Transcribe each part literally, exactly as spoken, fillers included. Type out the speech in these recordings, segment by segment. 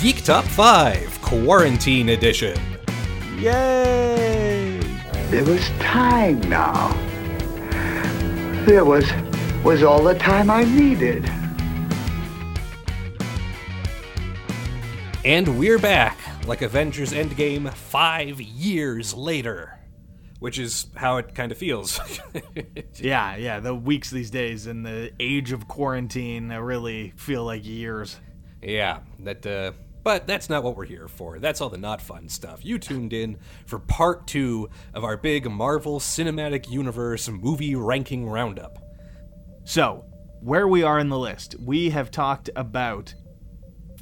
Geek Top five Quarantine Edition. Yay! There was time now. There was was all the time I needed. And we're back, like Avengers Endgame five years later, which is how it kind of feels. yeah, yeah, the weeks these days in the age of quarantine really feel like years. Yeah, that. Uh, but that's not what we're here for. That's all the not fun stuff. You tuned in for part two of our big Marvel Cinematic Universe movie ranking roundup. So, where we are in the list, we have talked about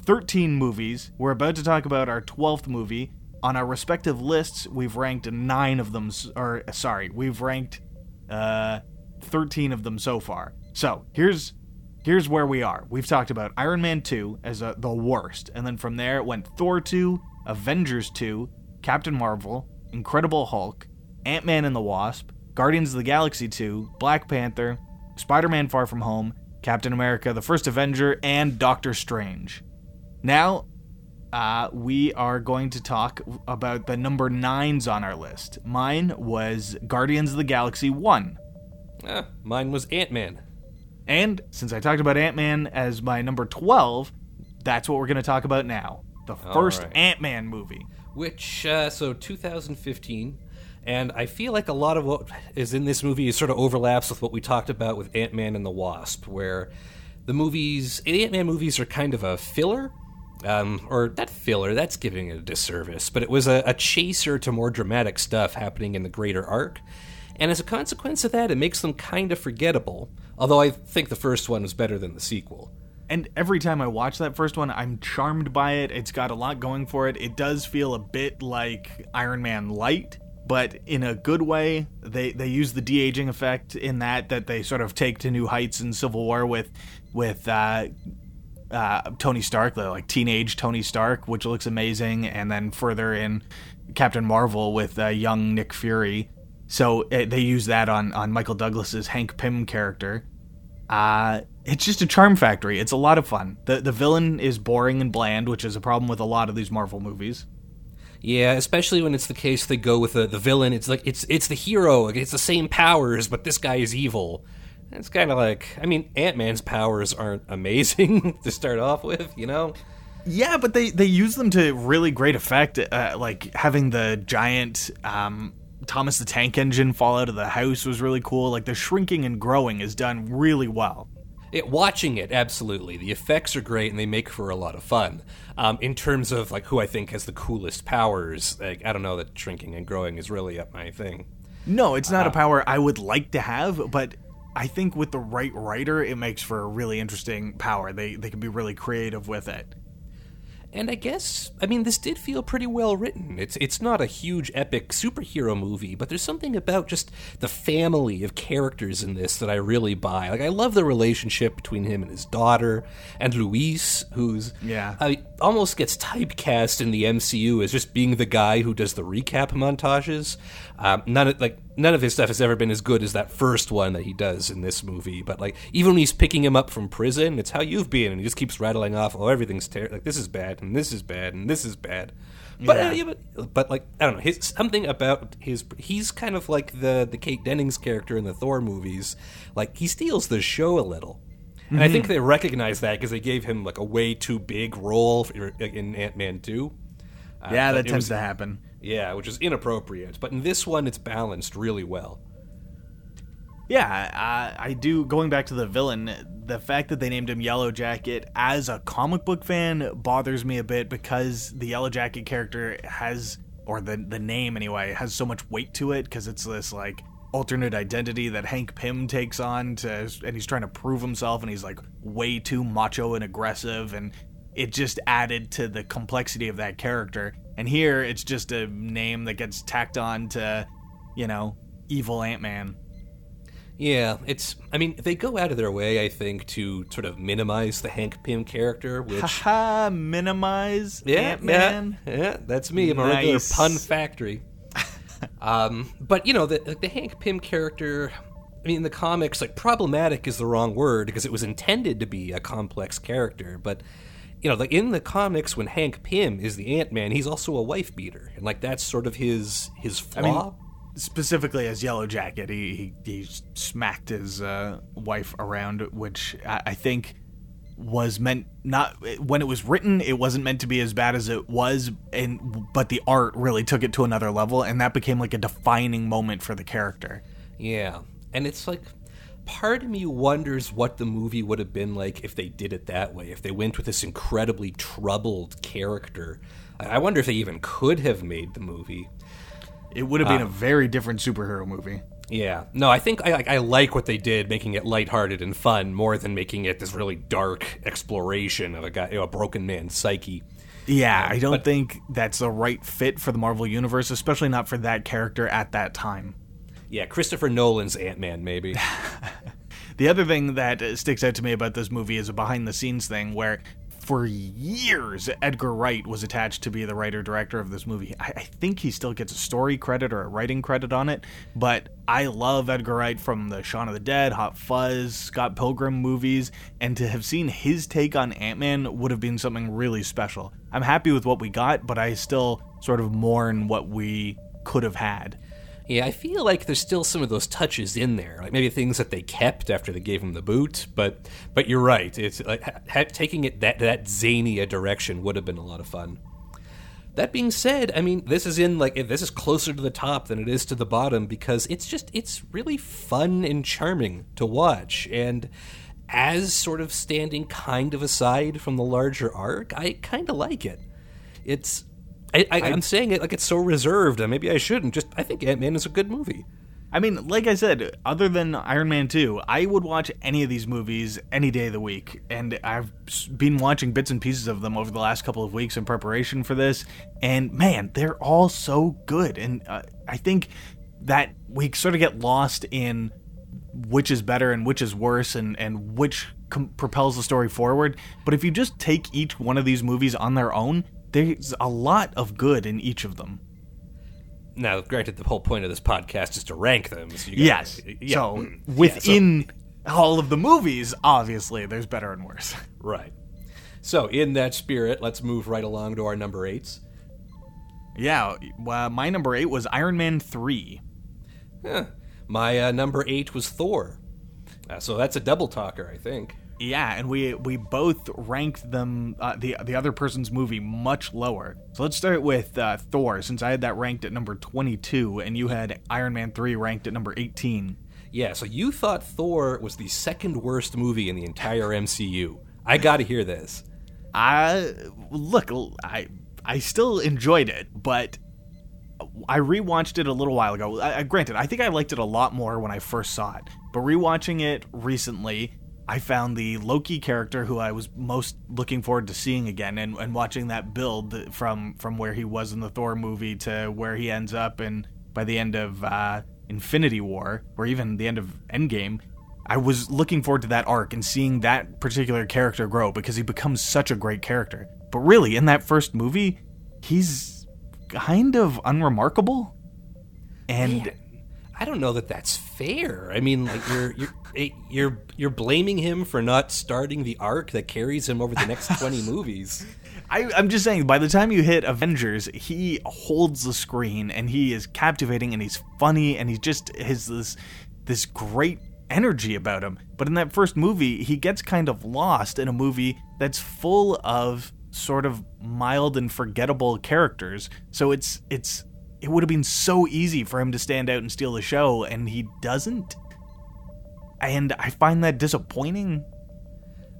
thirteen movies. We're about to talk about our twelfth movie. On our respective lists, we've ranked nine of them, or sorry, we've ranked uh, thirteen of them so far. So, here's here's where we are. We've talked about Iron Man two as a, the worst, and then from there it went Thor two, Avengers two, Captain Marvel, Incredible Hulk, Ant-Man and the Wasp, Guardians of the Galaxy two, Black Panther, Spider-Man Far From Home, Captain America, The First Avenger, and Doctor Strange. Now, uh, we are going to talk about the number nines on our list. Mine was Guardians of the Galaxy one. Uh, mine was Ant-Man. And since I talked about Ant-Man as my number twelve, that's what we're going to talk about now. The first right. Ant-Man movie. Which, uh, so twenty fifteen... And I feel like a lot of what is in this movie sort of overlaps with what we talked about with Ant-Man and the Wasp, where the movies, the Ant-Man movies are kind of a filler, um, or that filler, that's giving it a disservice, but it was a, a chaser to more dramatic stuff happening in the greater arc. And as a consequence of that, it makes them kind of forgettable, although I think the first one was better than the sequel. And every time I watch that first one, I'm charmed by it. It's got a lot going for it. It does feel a bit like Iron Man Light. But in a good way, they, they use the de-aging effect in that that they sort of take to new heights in Civil War with with uh, uh, Tony Stark, the like teenage Tony Stark, which looks amazing, and then further in Captain Marvel with uh, young Nick Fury. So it, they use that on, on Michael Douglas's Hank Pym character. Uh, it's just a charm factory. It's a lot of fun. The the villain is boring and bland, which is a problem with a lot of these Marvel movies. Yeah, especially when it's the case they go with the, the villain. It's like, it's it's the hero. It's the same powers, but this guy is evil. And it's kind of like, I mean, Ant-Man's powers aren't amazing to start off with, you know? Yeah, but they, they use them to really great effect, uh, like having the giant um, Thomas the Tank Engine fall out of the house was really cool. Like, the shrinking and growing is done really well. It, watching it, absolutely. The effects are great, and they make for a lot of fun. Um, in terms of like who I think has the coolest powers, like, I don't know that shrinking and growing is really up my thing. No, it's not uh, a power I would like to have, but I think with the right writer, it makes for a really interesting power. They they can be really creative with it. And I guess, I mean, this did feel pretty well written. It's it's not a huge epic superhero movie, but there's something about just the family of characters in this that I really buy. Like, I love the relationship between him and his daughter, and Luis, who's yeah, uh, almost gets typecast in the M C U as just being the guy who does the recap montages. Um, none of, like none of his stuff has ever been as good as that first one that he does in this movie. But like, even when he's picking him up from prison, it's how you've been, and he just keeps rattling off, "Oh, everything's terrible. Like, this is bad, and this is bad, and this is bad." But yeah. uh, yeah, but, but like, I don't know, his, something about his he's kind of like the the Kate Dennings character in the Thor movies. Like, he steals the show a little. And mm-hmm. I think they recognize that because they gave him like a way too big role for, in Ant-Man two. Uh, yeah, that tends was, to happen. Yeah, which is inappropriate. But in this one, it's balanced really well. Yeah, uh, I do. Going back to the villain, the fact that they named him Yellow Jacket as a comic book fan bothers me a bit because the Yellow Jacket character has, or the the name anyway, has so much weight to it because it's this like alternate identity that Hank Pym takes on to, and he's trying to prove himself, and he's like way too macho and aggressive, and it just added to the complexity of that character. And here, it's just a name that gets tacked on to, you know, evil Ant-Man. Yeah, it's, I mean, they go out of their way, I think, to sort of minimize the Hank Pym character, which... Haha, minimize yeah, Ant-Man? Yeah, yeah, that's me. I'm nice. A regular pun factory. um, but, you know, the, the Hank Pym character... I mean, in the comics, like, problematic is the wrong word because it was intended to be a complex character, but you know, like in the comics, when Hank Pym is the Ant-Man, he's also a wife beater, and like that's sort of his his flaw. I mean, specifically as Yellow Jacket, he he, he smacked his uh, wife around, which I, I think was meant not when it was written. It wasn't meant to be as bad as it was, and but the art really took it to another level, and that became like a defining moment for the character. Yeah, and it's like, part of me wonders what the movie would have been like if they did it that way, if they went with this incredibly troubled character. I wonder if they even could have made the movie. It would have been um, a very different superhero movie. Yeah. No, I think I, I like what they did, making it lighthearted and fun, more than making it this really dark exploration of a guy, you know, a broken man's psyche. Yeah, um, I don't but, think that's the right fit for the Marvel Universe, especially not for that character at that time. Yeah, Christopher Nolan's Ant-Man, maybe. The other thing that sticks out to me about this movie is a behind-the-scenes thing where, for years, Edgar Wright was attached to be the writer-director of this movie. I, I think he still gets a story credit or a writing credit on it, but I love Edgar Wright from the Shaun of the Dead, Hot Fuzz, Scott Pilgrim movies, and to have seen his take on Ant-Man would have been something really special. I'm happy with what we got, but I still sort of mourn what we could have had. Yeah, I feel like there's still some of those touches in there, like maybe things that they kept after they gave him the boot. But, but you're right; it's like ha- taking it that that zany a direction would have been a lot of fun. That being said, I mean, this is in like this is closer to the top than it is to the bottom because it's just it's really fun and charming to watch, and as sort of standing kind of aside from the larger arc, I kind of like it. It's. I, I, I'm saying it like it's so reserved, and maybe I shouldn't. Just, I think Ant-Man is a good movie. I mean, like I said, other than Iron Man two, I would watch any of these movies any day of the week. And I've been watching bits and pieces of them over the last couple of weeks in preparation for this. And man, they're all so good. And uh, I think that we sort of get lost in which is better and which is worse and, and which com- propels the story forward. But if you just take each one of these movies on their own, there's a lot of good in each of them. Now, granted, the whole point of this podcast is to rank them. So you yes. Gotta, yeah. So within yeah, so. all of the movies, obviously, there's better and worse. Right. So in that spirit, let's move right along to our number eights. Yeah. Well, my number eight was Iron Man three. Huh. My uh, number eight was Thor. Uh, so that's a double talker, I think. Yeah, and we we both ranked them uh, the the other person's movie much lower. So let's start with uh, Thor, since I had that ranked at number twenty-two, and you had Iron Man three ranked at number eighteen. Yeah, so you thought Thor was the second worst movie in the entire M C U. I got to hear this. I look, I I still enjoyed it, but I rewatched it a little while ago. I, granted, I think I liked it a lot more when I first saw it, but rewatching it recently, I found the Loki character who I was most looking forward to seeing again and, and watching that build from, from where he was in the Thor movie to where he ends up and by the end of uh, Infinity War or even the end of Endgame, I was looking forward to that arc and seeing that particular character grow because he becomes such a great character. But really, in that first movie, he's kind of unremarkable. And... yeah. I don't know that that's fair. I mean, like you're you're you're you're blaming him for not starting the arc that carries him over the next twenty movies. I, I'm just saying, by the time you hit Avengers, he holds the screen and he is captivating and he's funny and he just has this this great energy about him. But in that first movie, he gets kind of lost in a movie that's full of sort of mild and forgettable characters. So it's it's. It would have been so easy for him to stand out and steal the show, and he doesn't. And I find that disappointing.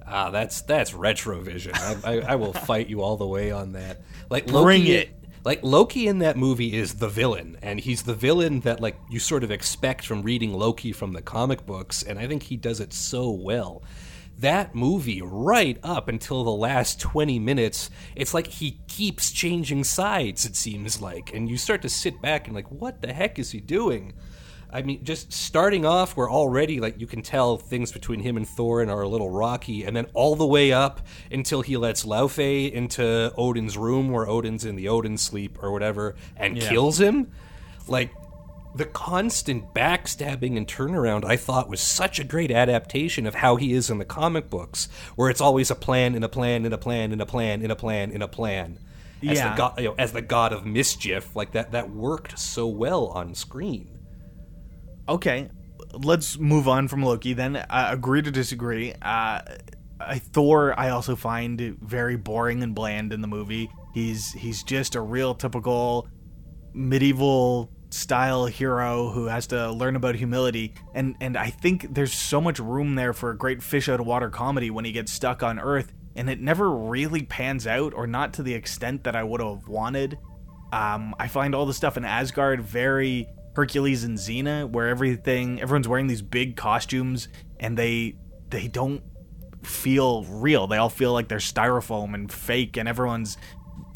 Ah, that's that's retrovision. I, I, I will fight you all the way on that. Like Loki, bring it. Like Loki in that movie is the villain, and he's the villain that like you sort of expect from reading Loki from the comic books, and I think he does it so well. That movie, right up until the last twenty minutes, it's like he keeps changing sides, it seems like. And you start to sit back and like, what the heck is he doing? I mean, just starting off, we're already, like, you can tell things between him and Thorin are a little rocky, and then all the way up until he lets Laufey into Odin's room, where Odin's in the Odin sleep or whatever, and yeah. kills him. Like, the constant backstabbing and turnaround, I thought, was such a great adaptation of how he is in the comic books, where it's always a plan and a plan and a plan and a plan and a plan and a plan. As, yeah. the, god, you know, as the god of mischief, like that, that worked so well on screen. Okay, let's move on from Loki then. Uh, agree to disagree. Uh, Thor, I also find very boring and bland in the movie. He's he's just a real typical medieval style hero who has to learn about humility, and and I think there's so much room there for a great fish out of water comedy when he gets stuck on Earth, and it never really pans out, or not to the extent that I would have wanted. Um, I find all the stuff in Asgard very Hercules and Xena, where everything everyone's wearing these big costumes and they they don't feel real. They all feel like they're styrofoam and fake, and everyone's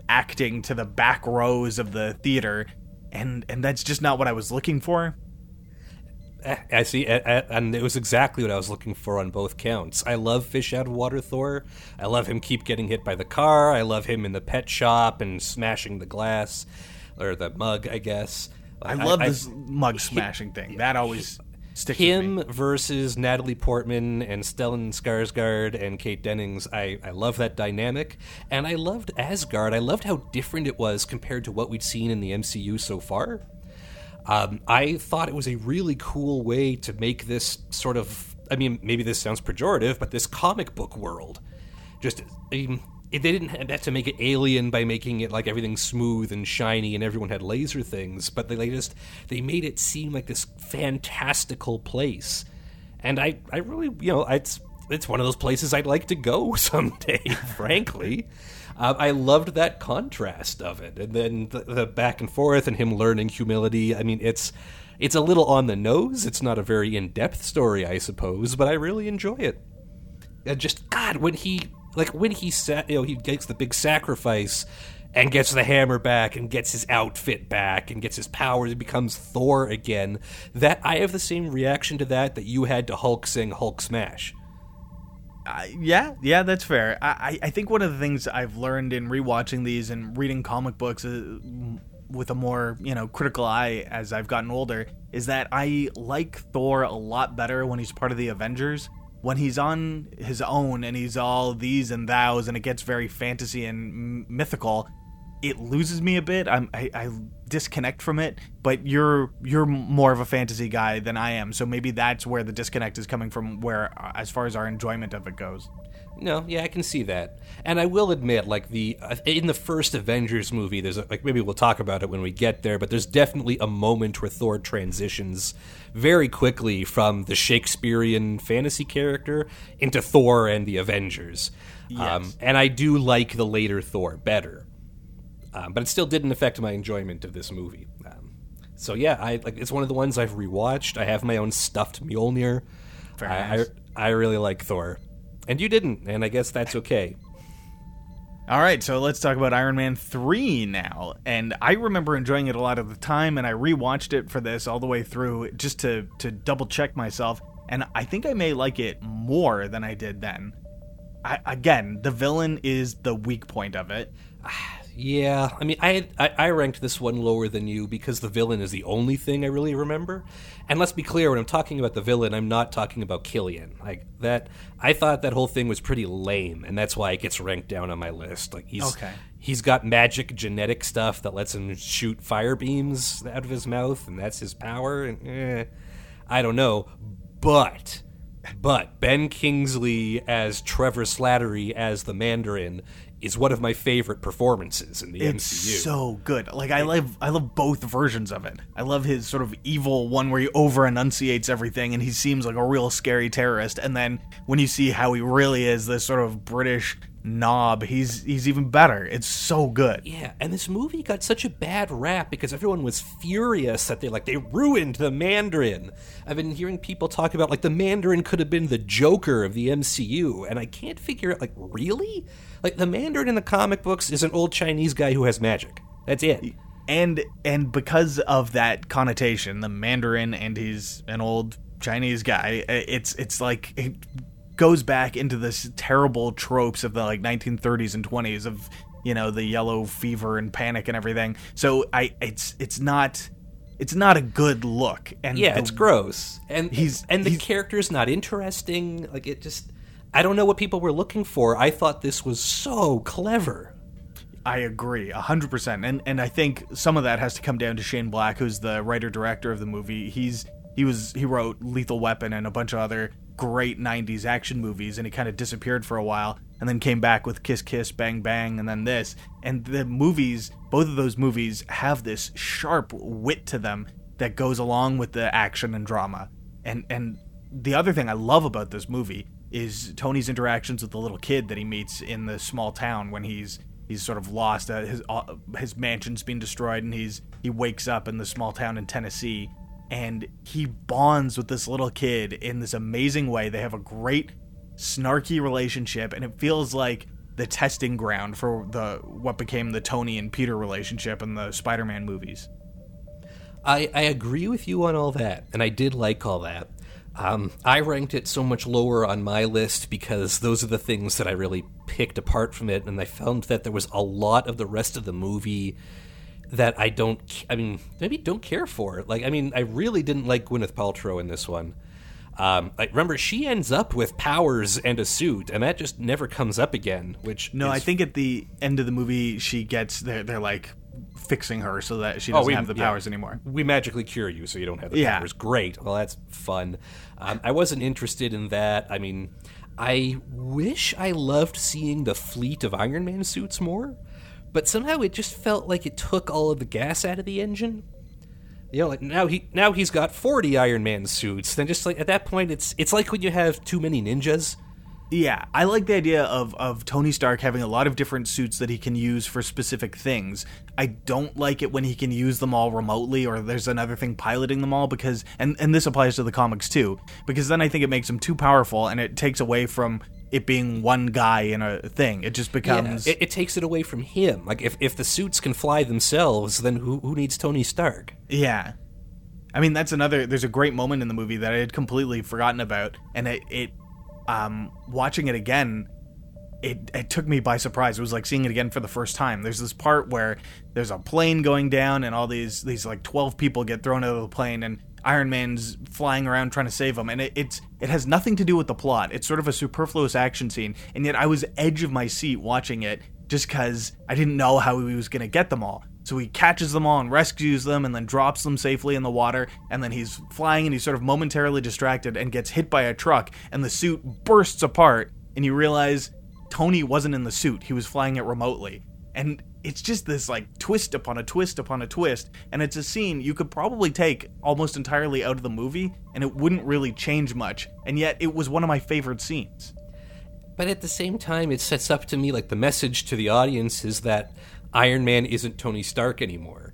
acting to the back rows of the theater. And and that's just not what I was looking for. I see, I, I, and it was exactly what I was looking for on both counts. I love fish out of water Thor. I love him keep getting hit by the car. I love him in the pet shop and smashing the glass, or the mug, I guess. I love I, this I, mug smashing he, thing. That always he, sticks him with me. Him versus Natalie Portman and Stellan Skarsgård and Kate Dennings. I, I love that dynamic. And I loved Asgard. I loved how different it was compared to what we'd seen in the M C U so far. Um, I thought it was a really cool way to make this sort of, I mean, maybe this sounds pejorative, but this comic book world. Just, I mean, they didn't have to make it alien by making it like everything smooth and shiny and everyone had laser things, but they, they just, they made it seem like this fantastical place. And I, I really, you know, it's, it's one of those places I'd like to go someday, frankly. Uh, I loved that contrast of it, and then the, the back and forth, and him learning humility. I mean, it's it's a little on the nose. It's not a very in-depth story, I suppose, but I really enjoy it. And just God, when he like when he sa- you know, he makes the big sacrifice and gets the hammer back, and gets his outfit back, and gets his powers, and becomes Thor again. That I have the same reaction to that that you had to Hulk sing Hulk Smash. Uh, yeah, yeah, that's fair. I, I think one of the things I've learned in rewatching these and reading comic books uh, with a more, you know, critical eye as I've gotten older is that I like Thor a lot better when he's part of the Avengers. When he's on his own and he's all these and thous and it gets very fantasy and mythical, it loses me a bit. I'm, I, I disconnect from it, but you're you're more of a fantasy guy than I am, so maybe that's where the disconnect is coming from, where as far as our enjoyment of it goes. No, yeah, I can see that, and I will admit, like the uh, in the first Avengers movie, there's a, like maybe we'll talk about it when we get there, but there's definitely a moment where Thor transitions very quickly from the Shakespearean fantasy character into Thor and the Avengers. Yes. Um, and I do like the later Thor better. Um, but it still didn't affect my enjoyment of this movie. Um, so yeah, I like it's one of the ones I've rewatched. I have my own stuffed Mjolnir. I, nice. I I really like Thor, and you didn't, and I guess that's okay. All right, so let's talk about Iron Man three now. And I remember enjoying it a lot of the time, and I rewatched it for this all the way through just to to double check myself. And I think I may like it more than I did then. I, again, the villain is the weak point of it. Yeah, I mean, I, I I ranked this one lower than you because the villain is the only thing I really remember. And let's be clear, when I'm talking about the villain, I'm not talking about Killian. Like that, I thought that whole thing was pretty lame, and that's why it gets ranked down on my list. Like he's okay. He's got magic genetic stuff that lets him shoot fire beams out of his mouth, and that's his power. And eh, I don't know, but. But Ben Kingsley as Trevor Slattery as the Mandarin is one of my favorite performances in the it's M C U. It's so good. Like, I love I love both versions of it. I love his sort of evil one where he over-enunciates everything and he seems like a real scary terrorist. And then when you see how he really is, this sort of British knob, he's he's even better. It's so good. Yeah, and this movie got such a bad rap because everyone was furious that they like they ruined the Mandarin. I've been hearing people talk about like the Mandarin could have been the Joker of the M C U, and I can't figure out like really? Like the Mandarin in the comic books is an old Chinese guy who has magic. That's it. And and because of that connotation, the Mandarin and he's an old Chinese guy, it's it's like it, goes back into this terrible tropes of the like nineteen thirties and twenties of, you know, the yellow fever and panic and everything. So I it's it's not it's not a good look. And yeah, the, it's gross. And he's and the he's, character's not interesting. Like, it just, I don't know what people were looking for. I thought this was so clever. I agree, one hundred percent. And and I think some of that has to come down to Shane Black, who's the writer-director of the movie. He's he was he wrote Lethal Weapon and a bunch of other great nineties action movies, and he kind of disappeared for a while, and then came back with Kiss Kiss Bang Bang, and then this. And the movies, both of those movies, have this sharp wit to them that goes along with the action and drama. And and the other thing I love about this movie is Tony's interactions with the little kid that he meets in the small town when he's... He's sort of lost, uh, his uh, his mansion's been destroyed, and he's he wakes up in the small town in Tennessee, and he bonds with this little kid in this amazing way. They have a great, snarky relationship, and it feels like the testing ground for the what became the Tony and Peter relationship in the Spider-Man movies. I, I agree with you on all that, and I did like all that. Um, I ranked it so much lower on my list because those are the things that I really picked apart from it, and I found that there was a lot of the rest of the movie that I don't, I mean, maybe don't care for. Like, I mean, I really didn't like Gwyneth Paltrow in this one. Um, I remember, she ends up with powers and a suit, and that just never comes up again, which No, is... I think at the end of the movie, she gets, they're, they're like... fixing her so that she doesn't oh, we, have the powers yeah. anymore. We magically cure you so you don't have the yeah. powers. Great. Well, that's fun. Um, I wasn't interested in that. I mean, I wish I loved seeing the fleet of Iron Man suits more, but somehow it just felt like it took all of the gas out of the engine. You know, like now he now he's got forty Iron Man suits. Then just like at that point, it's it's like when you have too many ninjas. Yeah, I like the idea of, of Tony Stark having a lot of different suits that he can use for specific things. I don't like it when he can use them all remotely or there's another thing piloting them all because, and, and this applies to the comics too, because then I think it makes him too powerful and it takes away from it being one guy in a thing. It just becomes... Yeah, it, it takes it away from him. Like, if, if the suits can fly themselves, then who who needs Tony Stark? Yeah. I mean, that's another... There's a great moment in the movie that I had completely forgotten about, and it... it Um, watching it again, it, it took me by surprise. It was like seeing it again for the first time. There's this part where there's a plane going down and all these, these like twelve people get thrown out of the plane and Iron Man's flying around trying to save them. And it, it's, it has nothing to do with the plot. It's sort of a superfluous action scene. And yet I was edge of my seat watching it just because I didn't know how he was going to get them all. So he catches them all and rescues them and then drops them safely in the water. And then he's flying and he's sort of momentarily distracted and gets hit by a truck. And the suit bursts apart. And you realize Tony wasn't in the suit. He was flying it remotely. And it's just this like twist upon a twist upon a twist. And it's a scene you could probably take almost entirely out of the movie. And it wouldn't really change much. And yet it was one of my favorite scenes. But at the same time, it sets up to me like the message to the audience is that Iron Man isn't Tony Stark anymore.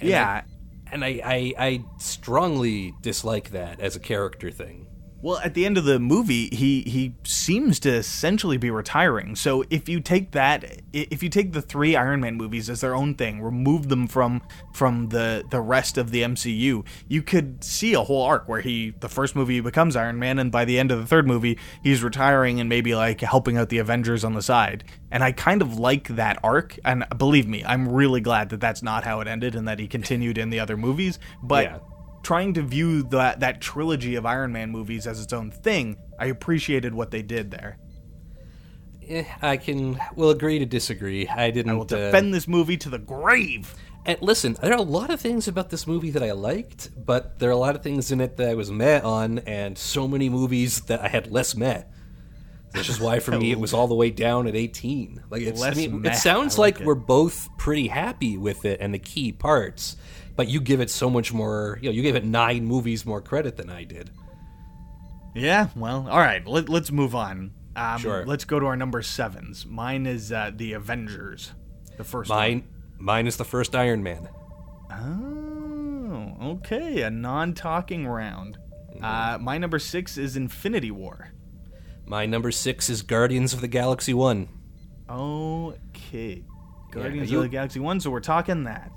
And yeah. I, and I, I, I strongly dislike that as a character thing. Well, at the end of the movie, he, he seems to essentially be retiring. So if you take that, if you take the three Iron Man movies as their own thing, remove them from from the, the rest of the M C U, you could see a whole arc where he, the first movie, he becomes Iron Man, and by the end of the third movie, he's retiring and maybe like helping out the Avengers on the side. And I kind of like that arc, and believe me, I'm really glad that that's not how it ended and that he continued in the other movies, but... Yeah. Trying to view that that trilogy of Iron Man movies as its own thing, I appreciated what they did there. Eh, I can will agree to disagree. I didn't. I will defend uh, this movie to the grave. And listen, there are a lot of things about this movie that I liked, but there are a lot of things in it that I was meh on, and so many movies that I had less meh. Which is why, for me, it was all the way down at eighteen. Like it's, less I mean, meh. It sounds I like, like it. We're both pretty happy with it and the key parts. But you give it so much more, you know, you gave it nine movies more credit than I did. Yeah, well, all right, let, let's move on. Um, sure. Let's go to our number sevens. Mine is uh, The Avengers, the first mine, one. Mine is the first Iron Man. Oh, okay, a non-talking round. Mm-hmm. Uh, my number six is Infinity War. My number six is Guardians of the Galaxy one. Okay, Guardians yeah, you- of the Galaxy one, so we're talking that.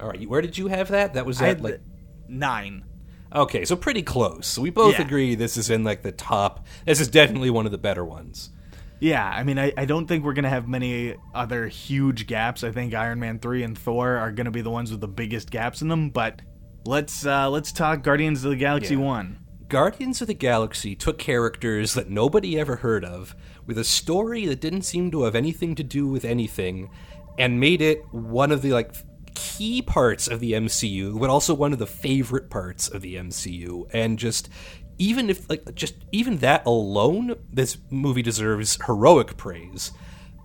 All right, where did you have that? That was at like nine. Okay, so pretty close. So we both yeah. agree this is in like the top. This is definitely one of the better ones. Yeah, I mean, I, I don't think we're going to have many other huge gaps. I think Iron Man three and Thor are going to be the ones with the biggest gaps in them, but Let's uh, let's talk Guardians of the Galaxy yeah. one. Guardians of the Galaxy took characters that nobody ever heard of, with a story that didn't seem to have anything to do with anything, and made it one of the like key parts of the M C U, but also one of the favorite parts of the M C U. And just even if like just even that alone, this movie deserves heroic praise.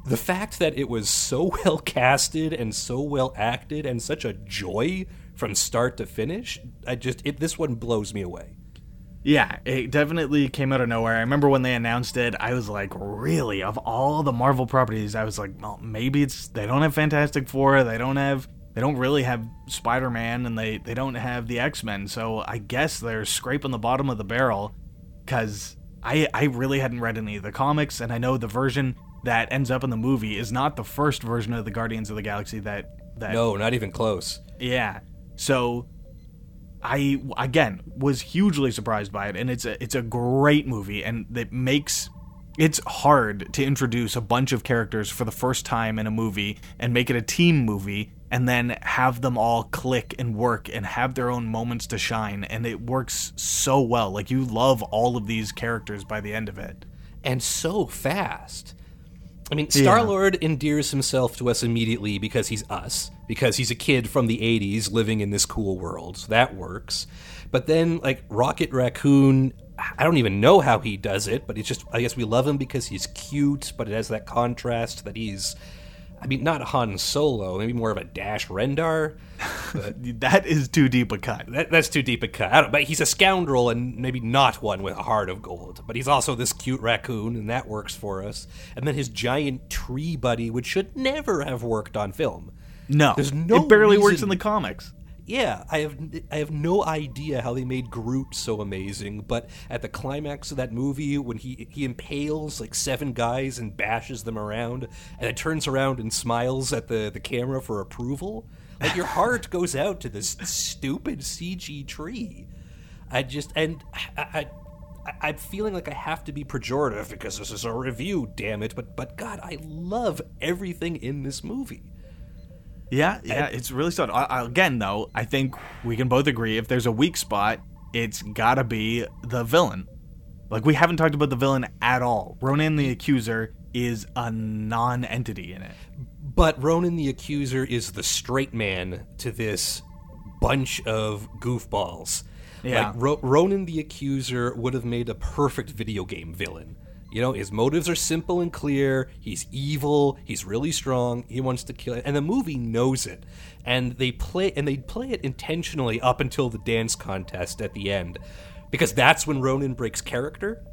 The fact that it was so well casted and so well acted and such a joy from start to finish, I just it, this one blows me away. Yeah, it definitely came out of nowhere. I remember when they announced it, I was like, really? Of all the Marvel properties, I was like, well, maybe it's they don't have Fantastic Four, they don't have they don't really have Spider-Man, and they, they don't have the X-Men, so I guess they're scraping the bottom of the barrel, because I, I really hadn't read any of the comics, and I know the version that ends up in the movie is not the first version of the Guardians of the Galaxy that... that no, not even close. Yeah. So, I, again, was hugely surprised by it, and it's a, it's a great movie, and it makes... It's hard to introduce a bunch of characters for the first time in a movie and make it a team movie, and then have them all click and work and have their own moments to shine, and it works so well. Like, you love all of these characters by the end of it. And so fast. I mean, Star-Lord yeah. endears himself to us immediately because he's us, because he's a kid from the eighties living in this cool world. So that works. But then, like, Rocket Raccoon, I don't even know how he does it, but it's just, I guess we love him because he's cute, but it has that contrast that he's, I mean, not Han Solo, maybe more of a Dash Rendar. But that is too deep a cut. That, that's too deep a cut. I don't, but he's a scoundrel and maybe not one with a heart of gold. But he's also this cute raccoon, and that works for us. And then his giant tree buddy, which should never have worked on film. No, There's no it barely reason. works in the comics. Yeah, I have I have no idea how they made Groot so amazing, but at the climax of that movie, when he, he impales like seven guys and bashes them around, and it turns around and smiles at the, the camera for approval, like your heart goes out to this stupid C G tree. I just, and I, I, I'm feeling like I have to be pejorative because this is a review, damn it, but, but God, I love everything in this movie. Yeah, yeah, it's really stunning. Again, though, I think we can both agree if there's a weak spot, it's gotta be the villain. Like, we haven't talked about the villain at all. Ronan the Accuser is a non-entity in it. But Ronan the Accuser is the straight man to this bunch of goofballs. Yeah. Like, Ro- Ronan the Accuser would have made a perfect video game villain. You know, his motives are simple and clear. He's evil. He's really strong. He wants to kill it. And the movie knows it. And they play and they play it intentionally up until the dance contest at the end. Because that's when Ronan breaks character.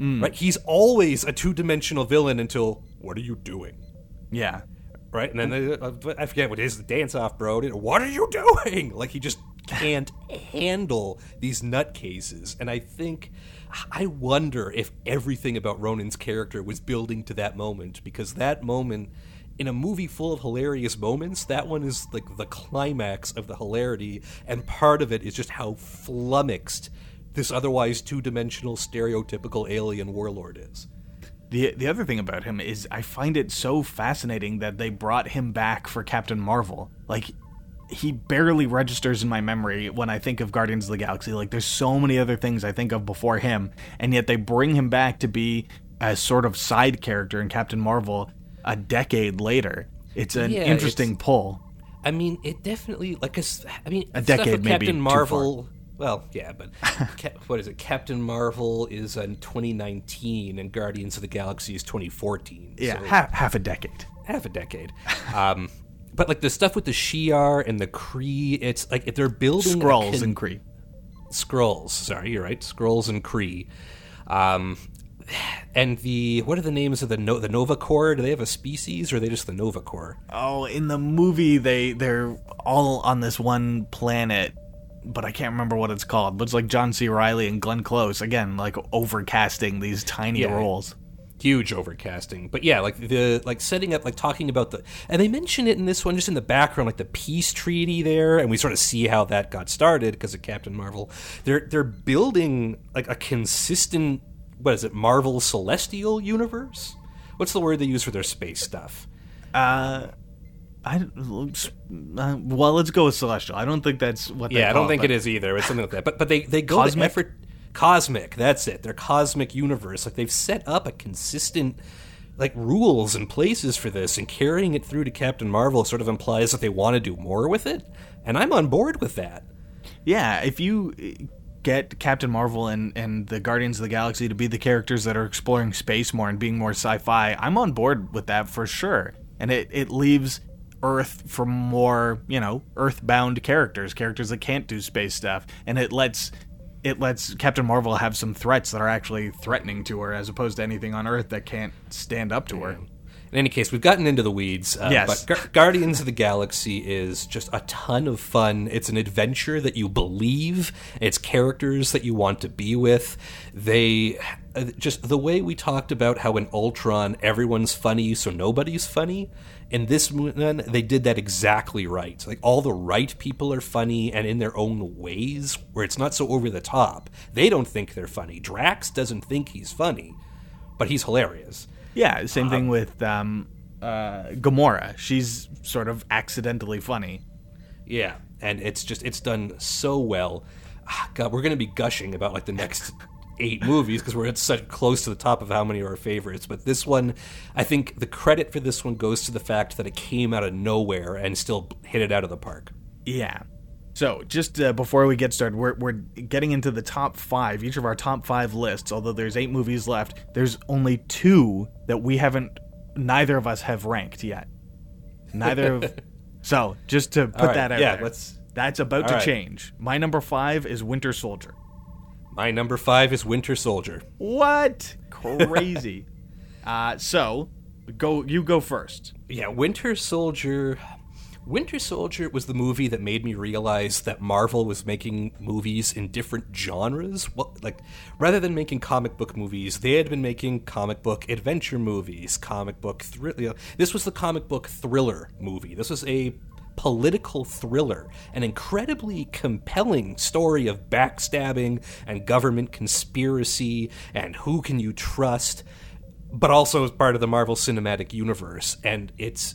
Mm. Right? He's always a two-dimensional villain until, what are you doing? Yeah. Right? And then, they, I forget what it is, the dance-off, bro. What are you doing? Like, he just can't handle these nutcases. And I think... I wonder if everything about Ronan's character was building to that moment, because that moment, in a movie full of hilarious moments, that one is like the climax of the hilarity, and part of it is just how flummoxed this otherwise two-dimensional, stereotypical alien warlord is. The the other thing about him is I find it so fascinating that they brought him back for Captain Marvel. Like, he barely registers in my memory when I think of Guardians of the Galaxy. Like, there's so many other things I think of before him, and yet they bring him back to be a sort of side character in Captain Marvel a decade later. It's an yeah, interesting it's, pull. I mean, it definitely, like, a, I mean, a decade maybe Captain Marvel. Too far. Well, yeah, but what is it? Captain Marvel is in twenty nineteen, and Guardians of the Galaxy is twenty fourteen. Yeah, so half, half a decade. Half a decade. Um, But, like, the stuff with the Shi'ar and the Kree, it's, like, if they're building... Skrulls con- and Kree. Skrulls. Sorry, you're right. Skrulls and Kree. Um, and the... What are the names of the no- the Nova Corps? Do they have a species, or are they just the Nova Corps? Oh, in the movie, they, they're all on this one planet, but I can't remember what it's called. But it's, like, John C. Reilly and Glenn Close, again, like, overcasting these tiny yeah. roles. Huge overcasting, but yeah, like the like setting up, like talking about the, and they mention it in this one just in the background, like the peace treaty there, and we sort of see how that got started because of Captain Marvel. They're they're building like a consistent, what is it, Marvel Celestial universe? What's the word they use for their space stuff? Uh, I, uh, well, let's go with celestial. I don't think that's what they yeah, call it. Yeah, I don't think it is either. It's something like that. But but they, they go cosmic? to effort. Cosmic, that's it. Their cosmic universe. Like, they've set up a consistent, like, rules and places for this, and carrying it through to Captain Marvel sort of implies that they want to do more with it, and I'm on board with that. Yeah, if you get Captain Marvel and, and the Guardians of the Galaxy to be the characters that are exploring space more and being more sci-fi, I'm on board with that for sure. And it, it leaves Earth for more, you know, Earth-bound characters, characters that can't do space stuff, and it lets... It lets Captain Marvel have some threats that are actually threatening to her, as opposed to anything on Earth that can't stand up to her. In any case, we've gotten into the weeds. Uh, yes. But Gu- Guardians of the Galaxy is just a ton of fun. It's an adventure that you believe. It's characters that you want to be with. They... Just the way we talked about how in Ultron everyone's funny, so nobody's funny. In this one, they did that exactly right. Like, all the right people are funny and in their own ways, where it's not so over the top. They don't think they're funny. Drax doesn't think he's funny, but he's hilarious. Yeah, same um, thing with um, uh, Gamora. She's sort of accidentally funny. Yeah, and it's just it's done so well. God, we're going to be gushing about like the next. eight movies, because we're at such close to the top of how many are our favorites, but this one, I think the credit for this one goes to the fact that it came out of nowhere and still hit it out of the park. Yeah. So, just uh, before we get started, we're we're getting into the top five, each of our top five lists, although there's eight movies left, there's only two that we haven't, neither of us have ranked yet. Neither of, so, just to put right, that out yeah, there. Let's, That's about to right. change. My number five is Winter Soldier. My number five is Winter Soldier. What? Crazy. uh, so, go. You go first. Yeah, Winter Soldier... Winter Soldier was the movie that made me realize that Marvel was making movies in different genres. Well, like, rather than making comic book movies, they had been making comic book adventure movies, comic book thriller. You know, this was the comic book thriller movie. This was a... political thriller, an incredibly compelling story of backstabbing and government conspiracy and who can you trust, but also as part of the Marvel Cinematic Universe. And it's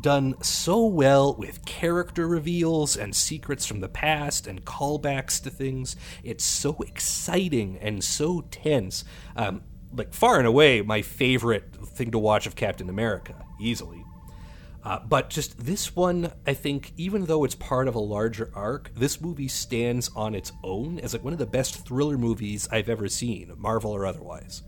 done so well with character reveals and secrets from the past and callbacks to things. It's so exciting and so tense. Um, like, far and away, my favorite thing to watch of Captain America, easily. Uh, but just this one, I think, even though it's part of a larger arc, this movie stands on its own as like one of the best thriller movies I've ever seen, Marvel or otherwise.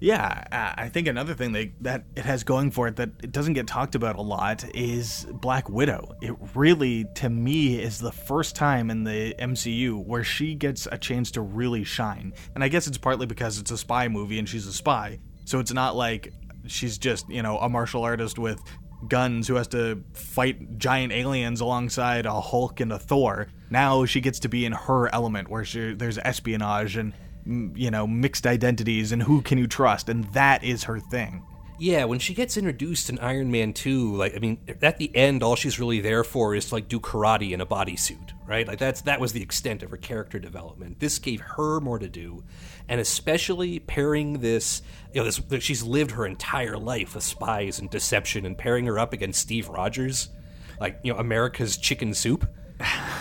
Yeah, uh, I think another thing that, that it has going for it that it doesn't get talked about a lot is Black Widow. It really, to me, is the first time in the M C U where she gets a chance to really shine. And I guess it's partly because it's a spy movie and she's a spy, so it's not like she's just, you know, a martial artist with... guns who has to fight giant aliens alongside a Hulk and a Thor. Now she gets to be in her element where she, there's espionage and, you know, mixed identities and who can you trust, and that is her thing. Yeah, when she gets introduced in Iron Man two, like, I mean, at the end, all she's really there for is to, like, do karate in a bodysuit, right? Like, that's that was the extent of her character development. This gave her more to do, and especially pairing this, you know, this she's lived her entire life with spies and deception, and pairing her up against Steve Rogers, like, you know, America's chicken soup.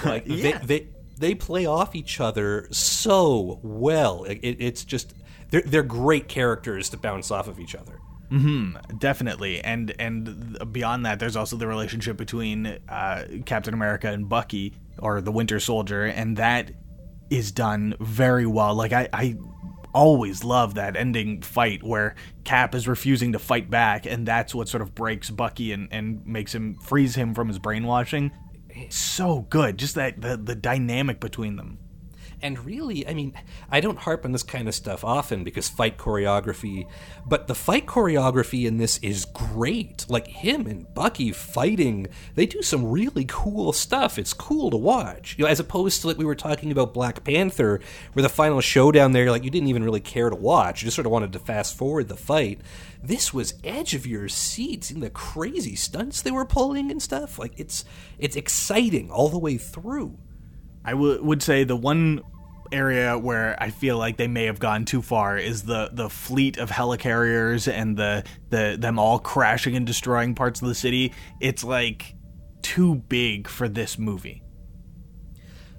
Like, yeah. they, they they play off each other so well. It, it's just, they're, they're great characters to bounce off of each other. Mm-hmm, definitely. And and beyond that, there's also the relationship between uh, Captain America and Bucky, or the Winter Soldier, and that is done very well. Like, I, I always love that ending fight where Cap is refusing to fight back, and that's what sort of breaks Bucky and, and makes him, frees him from his brainwashing. So good. Just that the, the dynamic between them. And really, I mean, I don't harp on this kind of stuff often because fight choreography, but the fight choreography in this is great. Like, him and Bucky fighting, they do some really cool stuff. It's cool to watch. You know, as opposed to, like, we were talking about Black Panther, where the final showdown there, like, you didn't even really care to watch. You just sort of wanted to fast forward the fight. This was edge of your seats in the crazy stunts they were pulling and stuff. Like, it's it's exciting all the way through. I w- would say the one area where I feel like they may have gone too far is the, the fleet of helicarriers and the, the them all crashing and destroying parts of the city. It's like too big for this movie.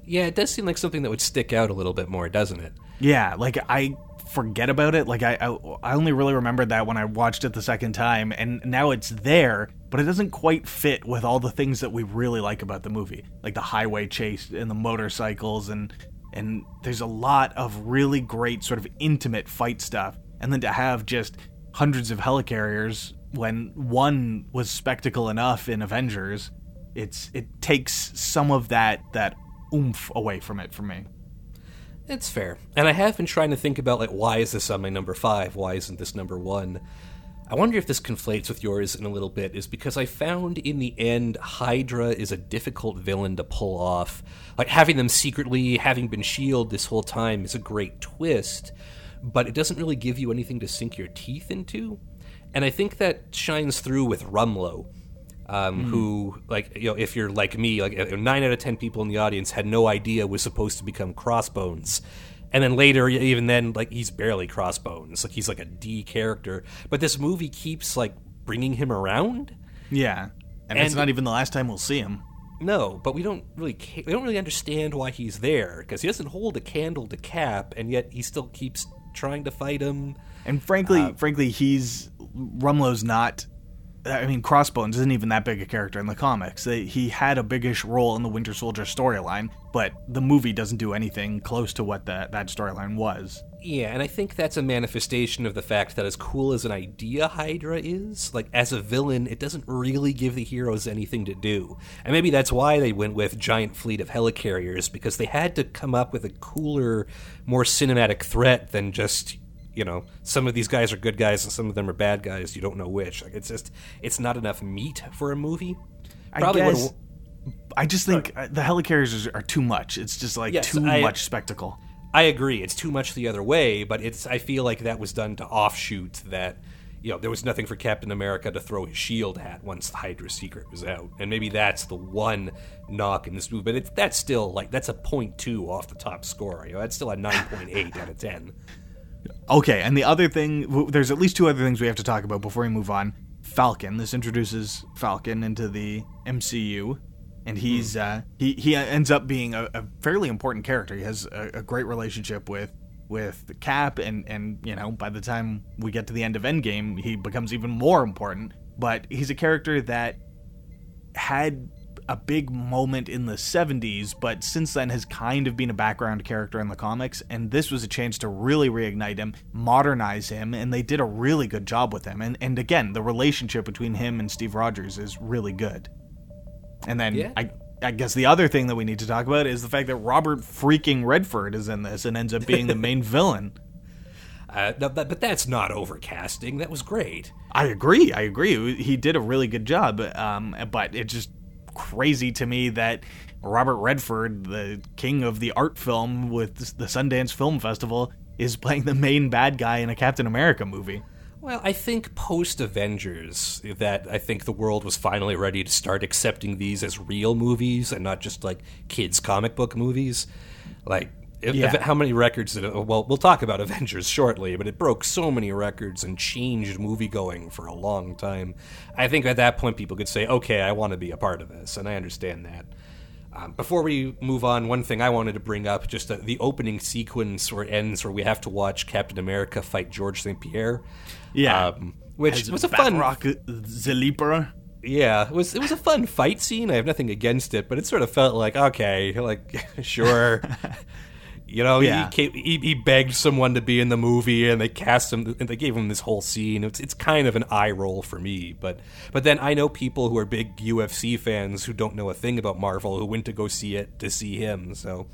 Yeah, it does seem like something that would stick out a little bit more, doesn't it? Yeah, like I forget about it. Like I, I, I only really remembered that when I watched it the second time, and now it's there, but it doesn't quite fit with all the things that we really like about the movie, like the highway chase and the motorcycles, and and there's a lot of really great sort of intimate fight stuff, and then to have just hundreds of helicarriers when one was spectacle enough in Avengers, it's it takes some of that that oomph away from it for me. It's fair. And I have been trying to think about, like, why is this on my number five? Why isn't this number one? I wonder if this conflates with yours in a little bit, is because I found in the end Hydra is a difficult villain to pull off. Like, having them secretly, having been S H I E L D this whole time is a great twist, but it doesn't really give you anything to sink your teeth into. And I think that shines through with Rumlow. Um, mm-hmm. Who, like, you know, if you're like me, like nine out of ten people in the audience had no idea was supposed to become Crossbones, and then later, even then, like he's barely Crossbones, like he's like a D character. But this movie keeps like bringing him around. Yeah, and, and it's not even the last time we'll see him. No, but we don't really ca- we don't really understand why he's there, because he doesn't hold a candle to Cap, and yet he still keeps trying to fight him. And frankly, uh, frankly, he's Rumlow's not. I mean, Crossbones isn't even that big a character in the comics. He had a biggish role in the Winter Soldier storyline, but the movie doesn't do anything close to what that, that storyline was. Yeah, and I think that's a manifestation of the fact that as cool as an idea Hydra is, like, as a villain, it doesn't really give the heroes anything to do. And maybe that's why they went with giant fleet of helicarriers, because they had to come up with a cooler, more cinematic threat than just... You know, some of these guys are good guys and some of them are bad guys. You don't know which. Like, it's just, it's not enough meat for a movie. Probably I guess. I just think uh, the helicarriers are too much. It's just like yes, too I, much spectacle. I agree. It's too much the other way, but it's. I feel like that was done to offshoot that. You know, there was nothing for Captain America to throw his shield at once the Hydra secret was out. And maybe that's the one knock in this movie. But it's, that's still like that's a point two off the top score. You know, that's still a nine point eight out of ten. Okay, and the other thing, there's at least two other things we have to talk about before we move on. Falcon. This introduces Falcon into the M C U, and he's uh, he he ends up being a, a fairly important character. He has a, a great relationship with with Cap, and and you know by the time we get to the end of Endgame, he becomes even more important. But he's a character that had a big moment in the seventies, but since then has kind of been a background character in the comics, and this was a chance to really reignite him, modernize him, and they did a really good job with him. And and again, the relationship between him and Steve Rogers is really good. And then yeah. I I guess the other thing that we need to talk about is the fact that Robert freaking Redford is in this and ends up being the main villain. Uh, but that's not overcasting. That was great. I agree. I agree. He did a really good job, um, but it just... crazy to me that Robert Redford, the king of the art film with the Sundance Film Festival, is playing the main bad guy in a Captain America movie. Well, I think post-Avengers that I think the world was finally ready to start accepting these as real movies and not just like kids' comic book movies. Like, if, yeah. if, how many records did it, well, we'll talk about Avengers shortly, but it broke so many records and changed movie-going for a long time. I think at that point people could say, okay, I want to be a part of this, and I understand that. Um, before we move on, one thing I wanted to bring up, just the, the opening sequence where it ends where we have to watch Captain America fight George Saint Pierre. Yeah. Um, which As was a fun... Rock the Leaper. Yeah, it was it was a fun fight scene. I have nothing against it, but it sort of felt like, okay, like, sure... You know, yeah. he, he he begged someone to be in the movie, and they cast him, and they gave him this whole scene. It's it's kind of an eye roll for me, but but then I know people who are big U F C fans who don't know a thing about Marvel who went to go see it to see him. So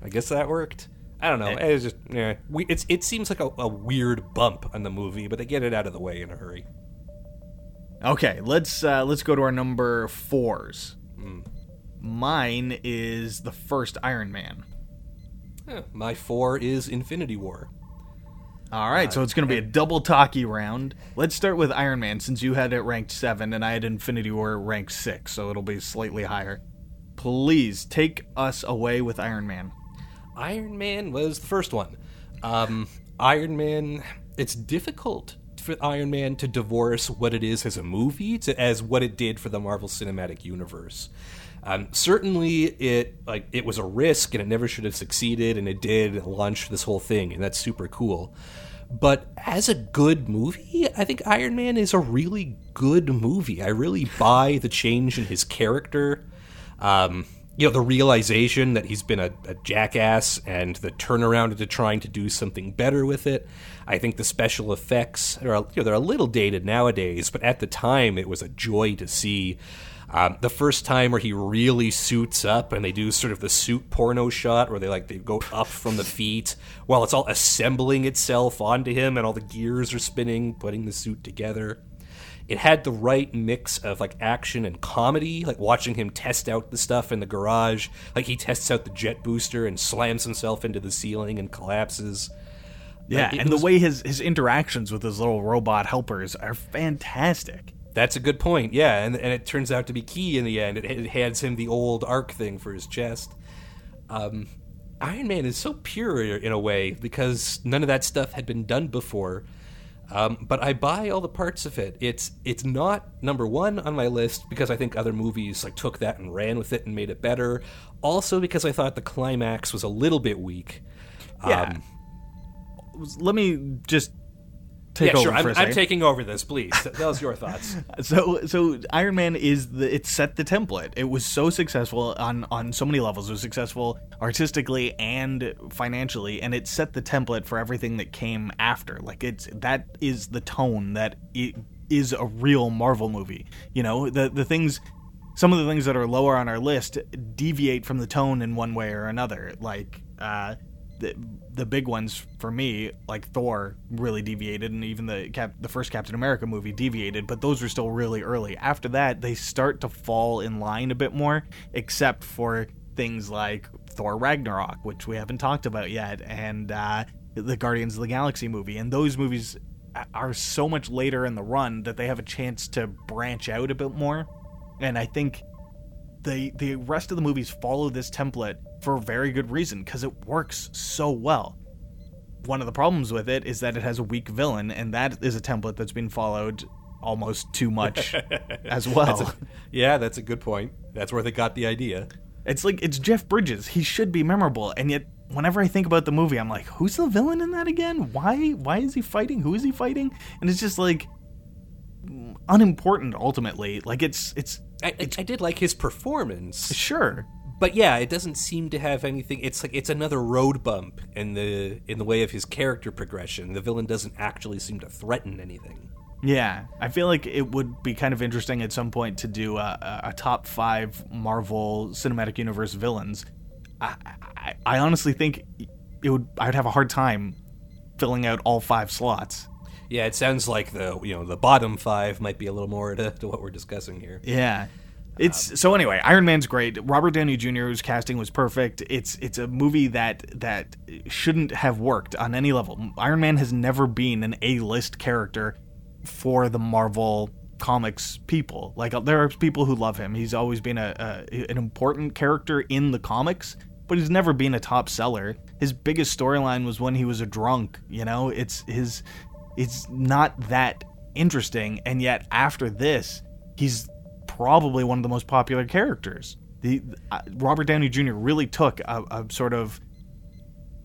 I guess that worked. I don't know. It, it's just yeah. We, it's it seems like a, a weird bump on the movie, but they get it out of the way in a hurry. Okay, let's uh, let's go to our number fours. Mm. Mine is the first Iron Man. My four is Infinity War. All right, uh, so it's going to be a double talkie round. Let's start with Iron Man, since you had it ranked seven, and I had Infinity War ranked six, so it'll be slightly higher. Please take us away with Iron Man. Iron Man was the first one. Um, Iron Man, it's difficult for Iron Man to divorce what it is as a movie to, as what it did for the Marvel Cinematic Universe. Um, certainly, it like it was a risk, and it never should have succeeded, and it did launch this whole thing, and that's super cool. But as a good movie, I think Iron Man is a really good movie. I really buy the change in his character. Um, you know, the realization that he's been a, a jackass and the turnaround into trying to do something better with it. I think the special effects, are, you know, they're a little dated nowadays, but at the time it was a joy to see. Um, the first time where he really suits up and they do sort of the suit porno shot where they like they go up from the feet while it's all assembling itself onto him and all the gears are spinning, putting the suit together. It had the right mix of like action and comedy, like watching him test out the stuff in the garage. Like he tests out the jet booster and slams himself into the ceiling and collapses. Yeah, like, and was... the way his, his interactions with his little robot helpers are fantastic. That's a good point, yeah, and and it turns out to be key in the end. It, it hands him the old arc thing for his chest. Um, Iron Man is so pure in a way because none of that stuff had been done before. Um, but I buy all the parts of it. It's it's not number one on my list because I think other movies like took that and ran with it and made it better. Also because I thought the climax was a little bit weak. Yeah. Um, Let me just... Take yeah, sure. I'm, I'm taking over this. Please, tell us your thoughts. So, so Iron Man is the it set the template. It was so successful on, on so many levels. It was successful artistically and financially, and it set the template for everything that came after. Like it's that is the tone that it is a real Marvel movie. You know, the the things, some of the things that are lower on our list deviate from the tone in one way or another. Like. Uh, The, the big ones for me, like Thor, really deviated, and even the Cap- the first Captain America movie deviated, but those were still really early. After that, they start to fall in line a bit more, except for things like Thor Ragnarok, which we haven't talked about yet, and uh, the Guardians of the Galaxy movie. And those movies are so much later in the run that they have a chance to branch out a bit more. And I think the the rest of the movies follow this template for a very good reason, because it works so well. One of the problems with it is that it has a weak villain, and that is a template that's been followed almost too much as well. That's a, yeah, that's a good point. That's where they got the idea. It's like, it's Jeff Bridges. He should be memorable, and yet whenever I think about the movie, I'm like, who's the villain in that again? Why? Why is he fighting? Who is he fighting? And it's just like, unimportant, ultimately. Like, it's... it's, I, it's I did like his performance. Sure. But yeah, it doesn't seem to have anything. It's like it's another road bump in the in the way of his character progression. The villain doesn't actually seem to threaten anything. Yeah, I feel like it would be kind of interesting at some point to do a, a top five Marvel Cinematic Universe villains. I, I, I honestly think it would. I would have a hard time filling out all five slots. Yeah, it sounds like the you know the bottom five might be a little more to, to what we're discussing here. Yeah. It's so anyway, Iron Man's great. Robert Downey Junior's casting was perfect. It's it's a movie that that shouldn't have worked on any level. Iron Man has never been an A-list character for the Marvel comics people. Like there are people who love him. He's always been a, a an important character in the comics, but he's never been a top seller. His biggest storyline was when he was a drunk, you know? It's his it's not that interesting, and yet after this, he's probably one of the most popular characters. The uh, Robert Downey Junior really took a, a sort of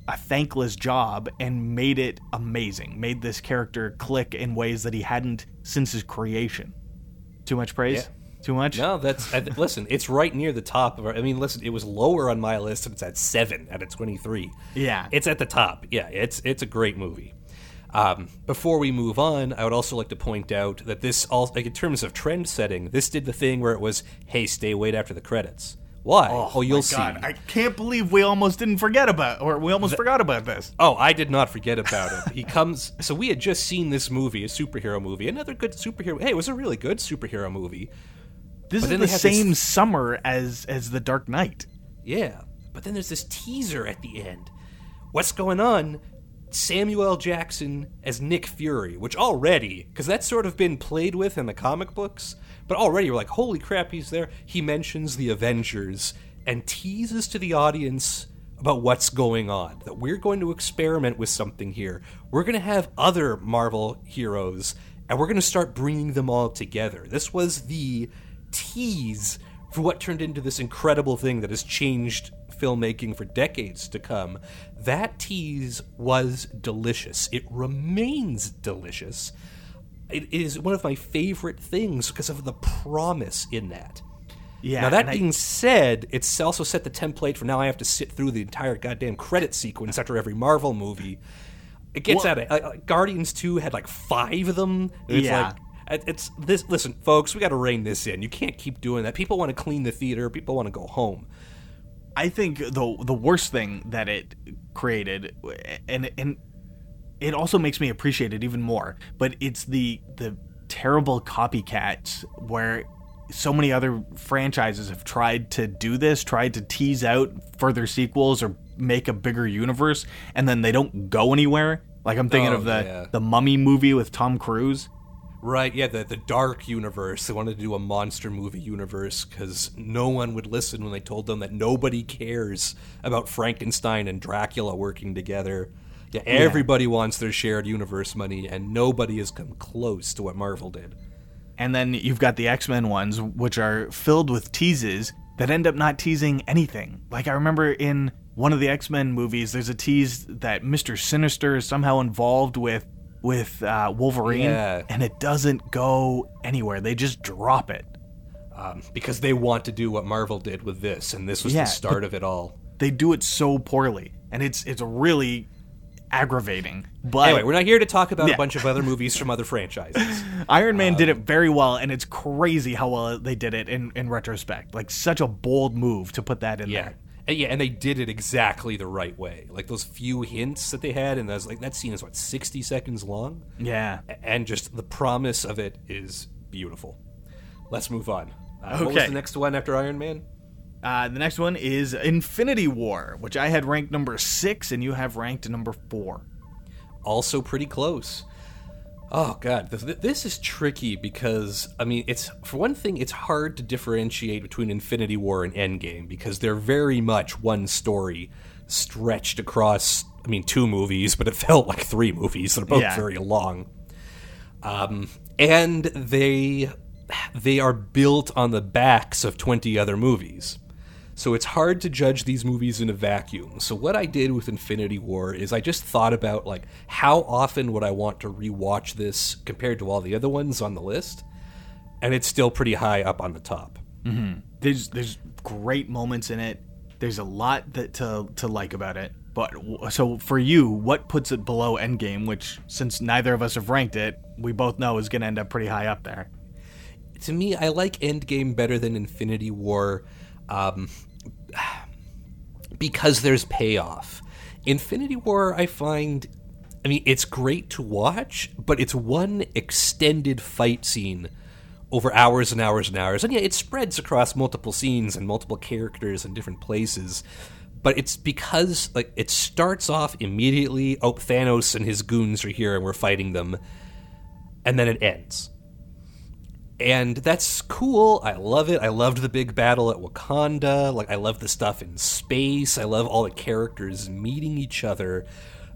a thankless job and made it amazing, made this character click in ways that he hadn't since his creation. Too much praise? Yeah. Too much? No, that's... I, listen, it's right near the top of our... I mean, listen, it was lower on my list, and it's at seven out of twenty-three. Yeah. It's at the top. Yeah, it's it's a great movie. Um, before we move on, I would also like to point out that this, all, like in terms of trend setting, this did the thing where it was, hey, stay wait after the credits. Why? Oh, oh you'll see. God. I can't believe we almost didn't forget about, or we almost the, forgot about this. Oh, I did not forget about it. He comes, so we had just seen this movie, a superhero movie, another good superhero, hey, it was a really good superhero movie. This but is the same this, summer as, as The Dark Knight. Yeah, but then there's this teaser at the end. What's going on? Samuel L. Jackson as Nick Fury, which already, because that's sort of been played with in the comic books, but already we're like, holy crap, he's there. He mentions the Avengers and teases to the audience about what's going on, that we're going to experiment with something here. We're going to have other Marvel heroes, and we're going to start bringing them all together. This was the tease for what turned into this incredible thing that has changed filmmaking for decades to come. That tease was delicious. It remains delicious. It is one of my favorite things because of the promise in that. Yeah. Now, that being I, said, it's also set the template for now I have to sit through the entire goddamn credit sequence after every Marvel movie. It gets well, out of like, Guardians two had like five of them. It's yeah. Like, it's this. Listen, folks, we got to rein this in. You can't keep doing that. People want to clean the theater. People want to go home. I think the the worst thing that it created, and and it also makes me appreciate it even more, but it's the the terrible copycats where so many other franchises have tried to do this, tried to tease out further sequels or make a bigger universe, and then they don't go anywhere. Like, I'm thinking oh, of the, yeah. the Mummy movie with Tom Cruise. Right, yeah, the, the Dark Universe. They wanted to do a monster movie universe because no one would listen when they told them that nobody cares about Frankenstein and Dracula working together. Yeah, everybody yeah. wants their shared universe money, and nobody has come close to what Marvel did. And then you've got the X-Men ones, which are filled with teases that end up not teasing anything. Like, I remember in one of the X-Men movies, there's a tease that Mister Sinister is somehow involved with with uh, Wolverine, yeah. and it doesn't go anywhere. They just drop it. Um, because they want to do what Marvel did with this, and this was yeah, the start of it all. They do it so poorly, and it's it's really... aggravating. But anyway, we're not here to talk about yeah. a bunch of other movies from other franchises. Iron Man um, did it very well, and it's crazy how well they did it in, in retrospect. Like, such a bold move to put that in yeah. there. And yeah, and they did it exactly the right way. Like, those few hints that they had, and those, like, that scene is, what, sixty seconds long? Yeah. And just the promise of it is beautiful. Let's move on. Uh, okay. What was the next one after Iron Man? Uh, the next one is Infinity War, which I had ranked number six, and you have ranked number four. Also pretty close. Oh, God. This, this is tricky because, I mean, it's for one thing, it's hard to differentiate between Infinity War and Endgame because they're very much one story stretched across, I mean, two movies, but it felt like three movies. They're both yeah. very long. Um, and they they are built on the backs of twenty other movies. So it's hard to judge these movies in a vacuum. So what I did with Infinity War is I just thought about, like, how often would I want to rewatch this compared to all the other ones on the list? And it's still pretty high up on the top. Mm-hmm. There's there's great moments in it. There's a lot that to to like about it. But so for you, what puts it below Endgame, which since neither of us have ranked it, we both know is going to end up pretty high up there. To me, I like Endgame better than Infinity War. Um, because there's payoff. Infinity War, I find, I mean, it's great to watch, but it's one extended fight scene over hours and hours and hours. And yeah, it spreads across multiple scenes and multiple characters and different places. But it's because, like, it starts off immediately, oh, Thanos and his goons are here and we're fighting them. And then it ends. And that's cool. I love it. I loved the big battle at Wakanda. Like, I love the stuff in space. I love all the characters meeting each other.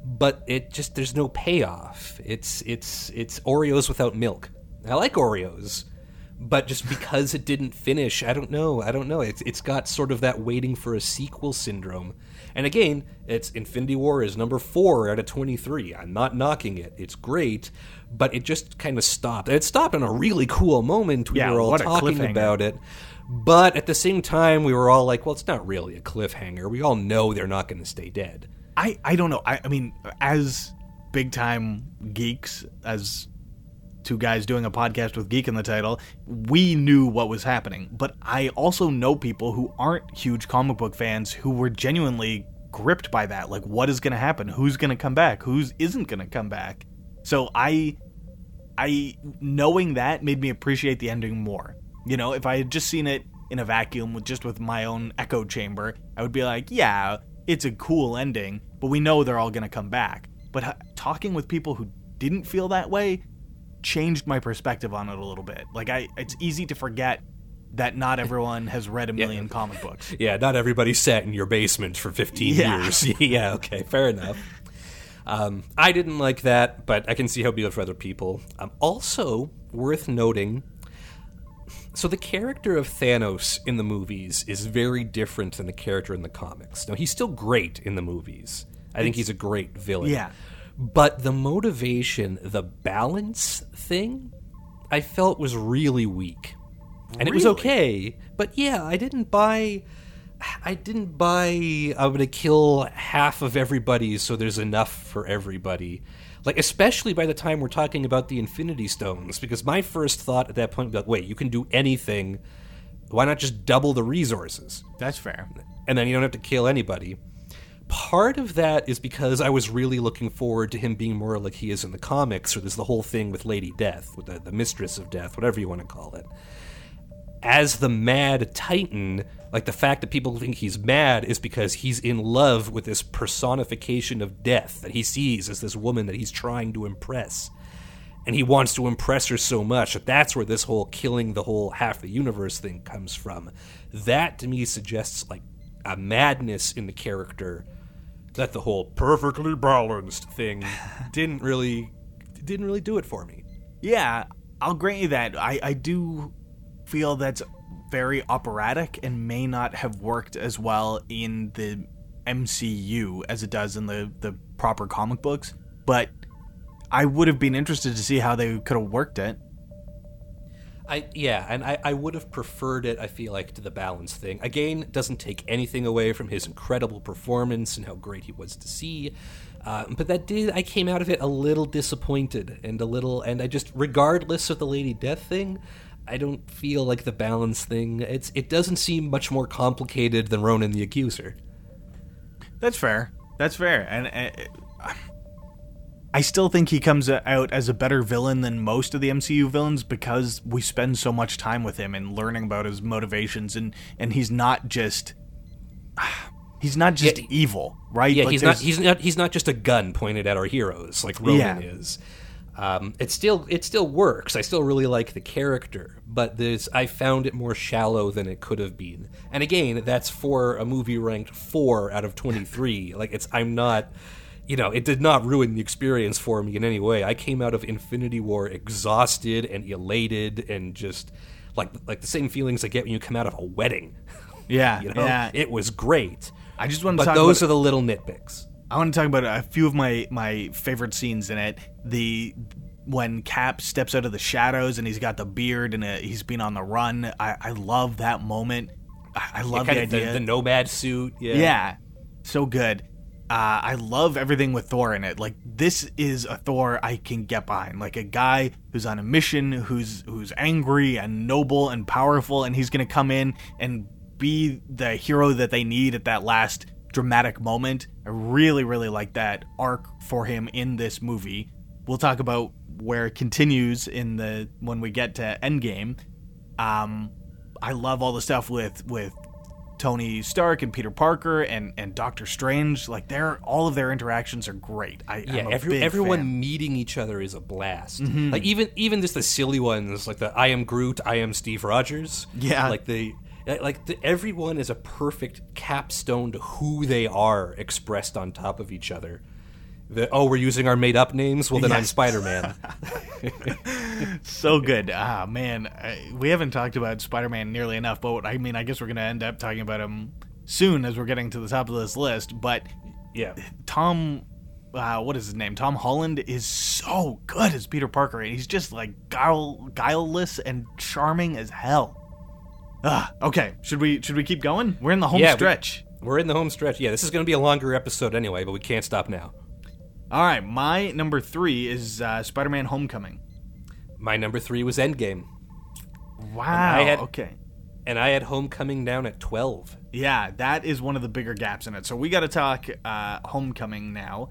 But it just, there's no payoff. It's it's it's Oreos without milk. I like Oreos, but just because it didn't finish, I don't know. I don't know. It's it's got sort of that waiting for a sequel syndrome. And again, it's Infinity War is number four out of twenty-three. I'm not knocking it. It's great, but it just kind of stopped. And it stopped on a really cool moment. We yeah, were all talking about it. But at the same time, we were all like, well, it's not really a cliffhanger. We all know they're not going to stay dead. I, I don't know. I, I mean, as big-time geeks, as two guys doing a podcast with geek in the title, we knew what was happening. But I also know people who aren't huge comic book fans who were genuinely gripped by that. Like, what is going to happen? Who's going to come back? Who's isn't going to come back? So I, I knowing that made me appreciate the ending more. You know, if I had just seen it in a vacuum with just with my own echo chamber, I would be like, yeah, it's a cool ending, but we know they're all going to come back. But ha- talking with people who didn't feel that way changed my perspective on it a little bit. Like, I, it's easy to forget that not everyone has read a million yeah. comic books. Yeah, not everybody sat in your basement for fifteen yeah. years. Yeah, okay, fair enough. Um, I didn't like that, but I can see how it'd be for other people. Um, also worth noting, so the character of Thanos in the movies is very different than the character in the comics. Now, he's still great in the movies. I think he's a great villain. Yeah. But the motivation, the balance thing, I felt was really weak. And really? It was okay, but yeah, I didn't buy... I didn't buy I'm going to kill half of everybody so there's enough for everybody. Like, especially by the time we're talking about the Infinity Stones, because my first thought at that point was like, wait, you can do anything. Why not just double the resources? That's fair. And then you don't have to kill anybody. Part of that is because I was really looking forward to him being more like he is in the comics, or there's the whole thing with Lady Death, with the, the Mistress of Death, whatever you want to call it. As the mad Titan, like, the fact that people think he's mad is because he's in love with this personification of death that he sees as this woman that he's trying to impress. And he wants to impress her so much that that's where this whole killing the whole half the universe thing comes from. That, to me, suggests, like, a madness in the character that the whole perfectly balanced thing didn't really didn't really do it for me. Yeah, I'll grant you that. I, I do... feel that's very operatic and may not have worked as well in the M C U as it does in the, the proper comic books, but I would have been interested to see how they could have worked it. I Yeah, and I, I would have preferred it, I feel like, to the balance thing. Again, it doesn't take anything away from his incredible performance and how great he was to see, uh, but that did, I came out of it a little disappointed and a little, and I just, regardless of the Lady Death thing, I don't feel like the balance thing. It's it doesn't seem much more complicated than Ronan the Accuser. That's fair. That's fair. And, and I still think he comes out as a better villain than most of the M C U villains because we spend so much time with him and learning about his motivations. And, and he's not just he's not just yeah, evil, right? Yeah, like he's not he's not he's not just a gun pointed at our heroes like Ronan yeah. is. Um, it still it still works. I still really like the character, but there's I found it more shallow than it could have been. And again, that's for a movie ranked four out of twenty-three. Like it's I'm not, you know, it did not ruin the experience for me in any way. I came out of Infinity War exhausted and elated and just like like the same feelings I get when you come out of a wedding. Yeah, you know? Yeah. It was great. I just want to but talk those about are the little nitpicks. I want to talk about a few of my, my favorite scenes in it. The when Cap steps out of the shadows and he's got the beard and a, he's been on the run. I, I love that moment. I, I love yeah, the idea. The, the nomad suit. Yeah. Yeah. So good. Uh, I love everything with Thor in it. Like, this is a Thor I can get behind. Like, a guy who's on a mission, who's who's angry and noble and powerful, and he's going to come in and be the hero that they need at that last dramatic moment. I really, really like that arc for him in this movie. We'll talk about where it continues in the when we get to Endgame. Um, I love all the stuff with with Tony Stark and Peter Parker and, and Doctor Strange. Like, they're all of their interactions are great. I, yeah, I'm a every, big everyone fan. Meeting each other is a blast. Mm-hmm. Like even even just the silly ones, like the I am Groot, I am Steve Rogers. Yeah, like the. Like, the, everyone is a perfect capstone to who they are expressed on top of each other. The, oh, we're using our made-up names? Well, then yes. I'm Spider-Man. So good. Ah, man, I, we haven't talked about Spider-Man nearly enough, but I mean, I guess we're going to end up talking about him soon as we're getting to the top of this list. But yeah, Tom, uh, what is his name? Tom Holland is so good as Peter Parker, and he's just, like, guile, guileless and charming as hell. Uh, okay, should we should we keep going? We're in the home yeah, stretch. We, we're in the home stretch. Yeah, this is going to be a longer episode anyway, but we can't stop now. All right, my number three is uh, Spider-Man: Homecoming. My number three was Endgame. Wow. And I had, okay. And I had Homecoming down at twelve. Yeah, that is one of the bigger gaps in it. So we got to talk uh, Homecoming now.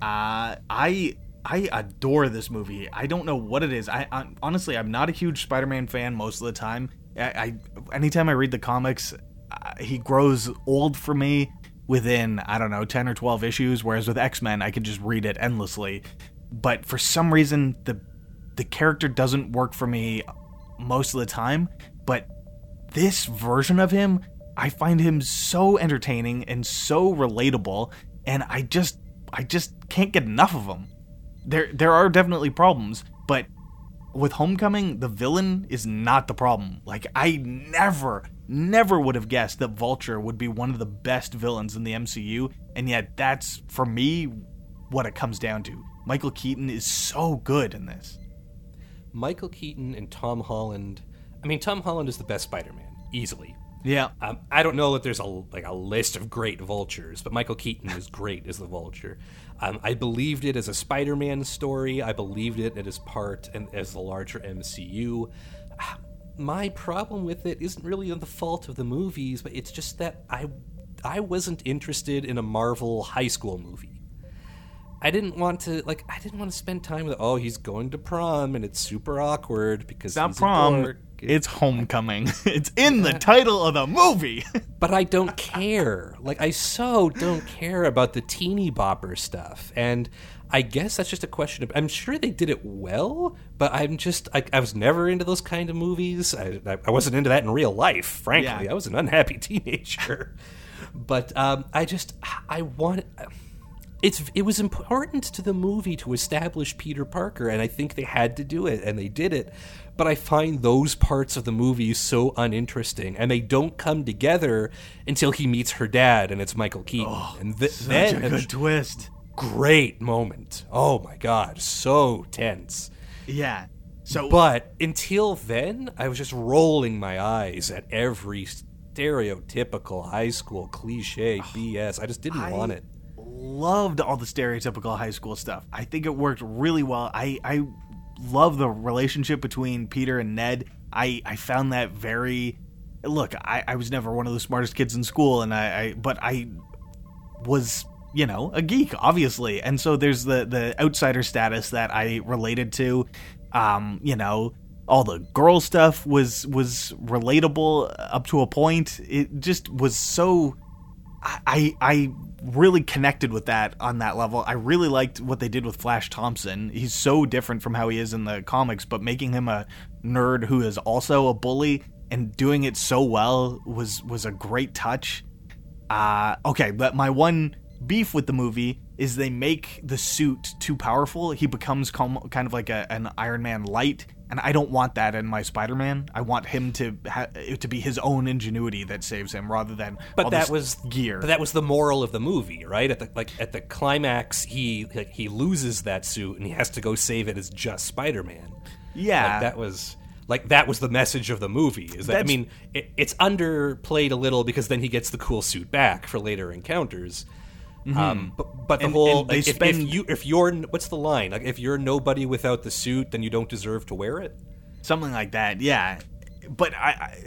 Uh, I. I adore this movie. I don't know what it is. I, I honestly, I'm not a huge Spider-Man fan most of the time. I, I anytime I read the comics, uh, he grows old for me within I don't know ten or twelve issues. Whereas with X-Men, I could just read it endlessly. But for some reason, the the character doesn't work for me most of the time. But this version of him, I find him so entertaining and so relatable, and I just I just can't get enough of him. There there are definitely problems, but with Homecoming, the villain is not the problem. Like, I never, never would have guessed that Vulture would be one of the best villains in the M C U, and yet that's, for me, what it comes down to. Michael Keaton is so good in this. Michael Keaton and Tom Holland. I mean, Tom Holland is the best Spider-Man, easily. Yeah. Um, I don't know that there's a like a list of great Vultures, but Michael Keaton is great as the Vulture. Um, I believed it as a Spider-Man story. I believed it as part and as the larger M C U. My problem with it isn't really the fault of the movies, but it's just that I I wasn't interested in a Marvel high school movie. I didn't want to like. I didn't want to spend time with. Oh, he's going to prom, and it's super awkward because it's not he's prom. It's Homecoming. It's in the title of the movie. But I don't care. Like, I so don't care about the teeny bopper stuff. And I guess that's just a question of. I'm sure they did it well, but I'm just. I, I was never into those kind of movies. I, I wasn't into that in real life. Frankly, yeah. I was an unhappy teenager. But um, I just. I want. It's it was important to the movie to establish Peter Parker, and I think they had to do it, and they did it. But I find those parts of the movie so uninteresting, and they don't come together until he meets her dad, and it's Michael Keaton. Oh, and th- such then, a good twist. Great moment. Oh, my God. So tense. Yeah. So, but until then, I was just rolling my eyes at every stereotypical high school cliche B S. I just didn't I... want it. Loved all the stereotypical high school stuff. I think it worked really well. I, I love the relationship between Peter and Ned. I, I found that very... Look, I, I was never one of the smartest kids in school, and I, I but I was, you know, a geek, obviously. And so there's the, the outsider status that I related to. Um, you know, all the girl stuff was was relatable up to a point. It just was so... I I really connected with that on that level. I really liked what they did with Flash Thompson. He's so different from how he is in the comics, but making him a nerd who is also a bully and doing it so well was was a great touch. Uh, okay, but my one beef with the movie is they make the suit too powerful. He becomes com- kind of like a, an Iron Man light, and I don't want that in my Spider-Man. I want him to ha- to be his own ingenuity that saves him, rather than but all that this was gear. But that was the moral of the movie, right? At the like at the climax, he like, he loses that suit and he has to go save it as just Spider-Man. Yeah, like, that was. Like, that was the message of the movie. Is that That's, I mean, it, it's underplayed a little because then he gets the cool suit back for later encounters. Mm-hmm. Um, but, but the and, whole... And like, if, spend, if, you, if you're... What's the line? Like, if you're nobody without the suit, then you don't deserve to wear it? Something like that, yeah. But I...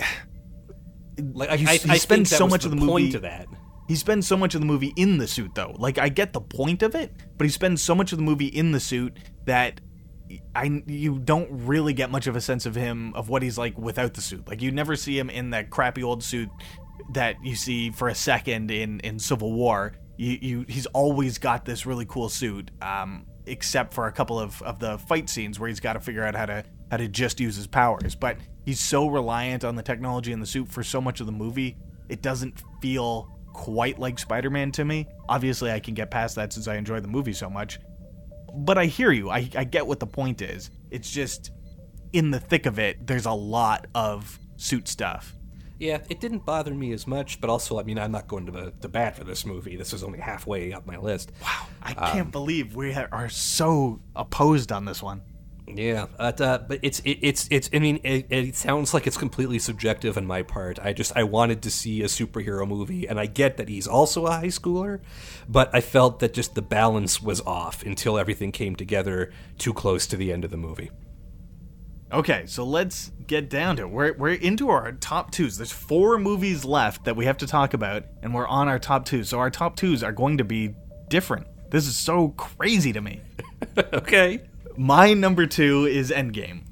I like I, you, I, he I spends so much the of the movie... to that. He spends so much of the movie in the suit, though. Like, I get the point of it, but he spends so much of the movie in the suit that... I you don't really get much of a sense of him, of what he's like without the suit. Like, you never see him in that crappy old suit that you see for a second in, in Civil War. You, you he's always got this really cool suit, um, except for a couple of, of the fight scenes where he's got to figure out how to how to just use his powers. But he's so reliant on the technology in the suit for so much of the movie, it doesn't feel quite like Spider-Man to me. Obviously, I can get past that since I enjoy the movie so much. But I hear you. I, I get what the point is. It's just, in the thick of it, there's a lot of suit stuff. Yeah, it didn't bother me as much, but also, I mean, I'm not going to the, the bat for this movie. This is only halfway up my list. Wow, I um, can't believe we are so opposed on this one. Yeah, but, uh, but it's, it, it's, it's, I mean, it, it sounds like it's completely subjective on my part. I just, I wanted to see a superhero movie, and I get that he's also a high schooler, but I felt that just the balance was off until everything came together too close to the end of the movie. Okay, so let's get down to it. We're, we're into our top twos. There's four movies left that we have to talk about, and we're on our top twos. So our top twos are going to be different. This is so crazy to me. Okay. My number two is Endgame.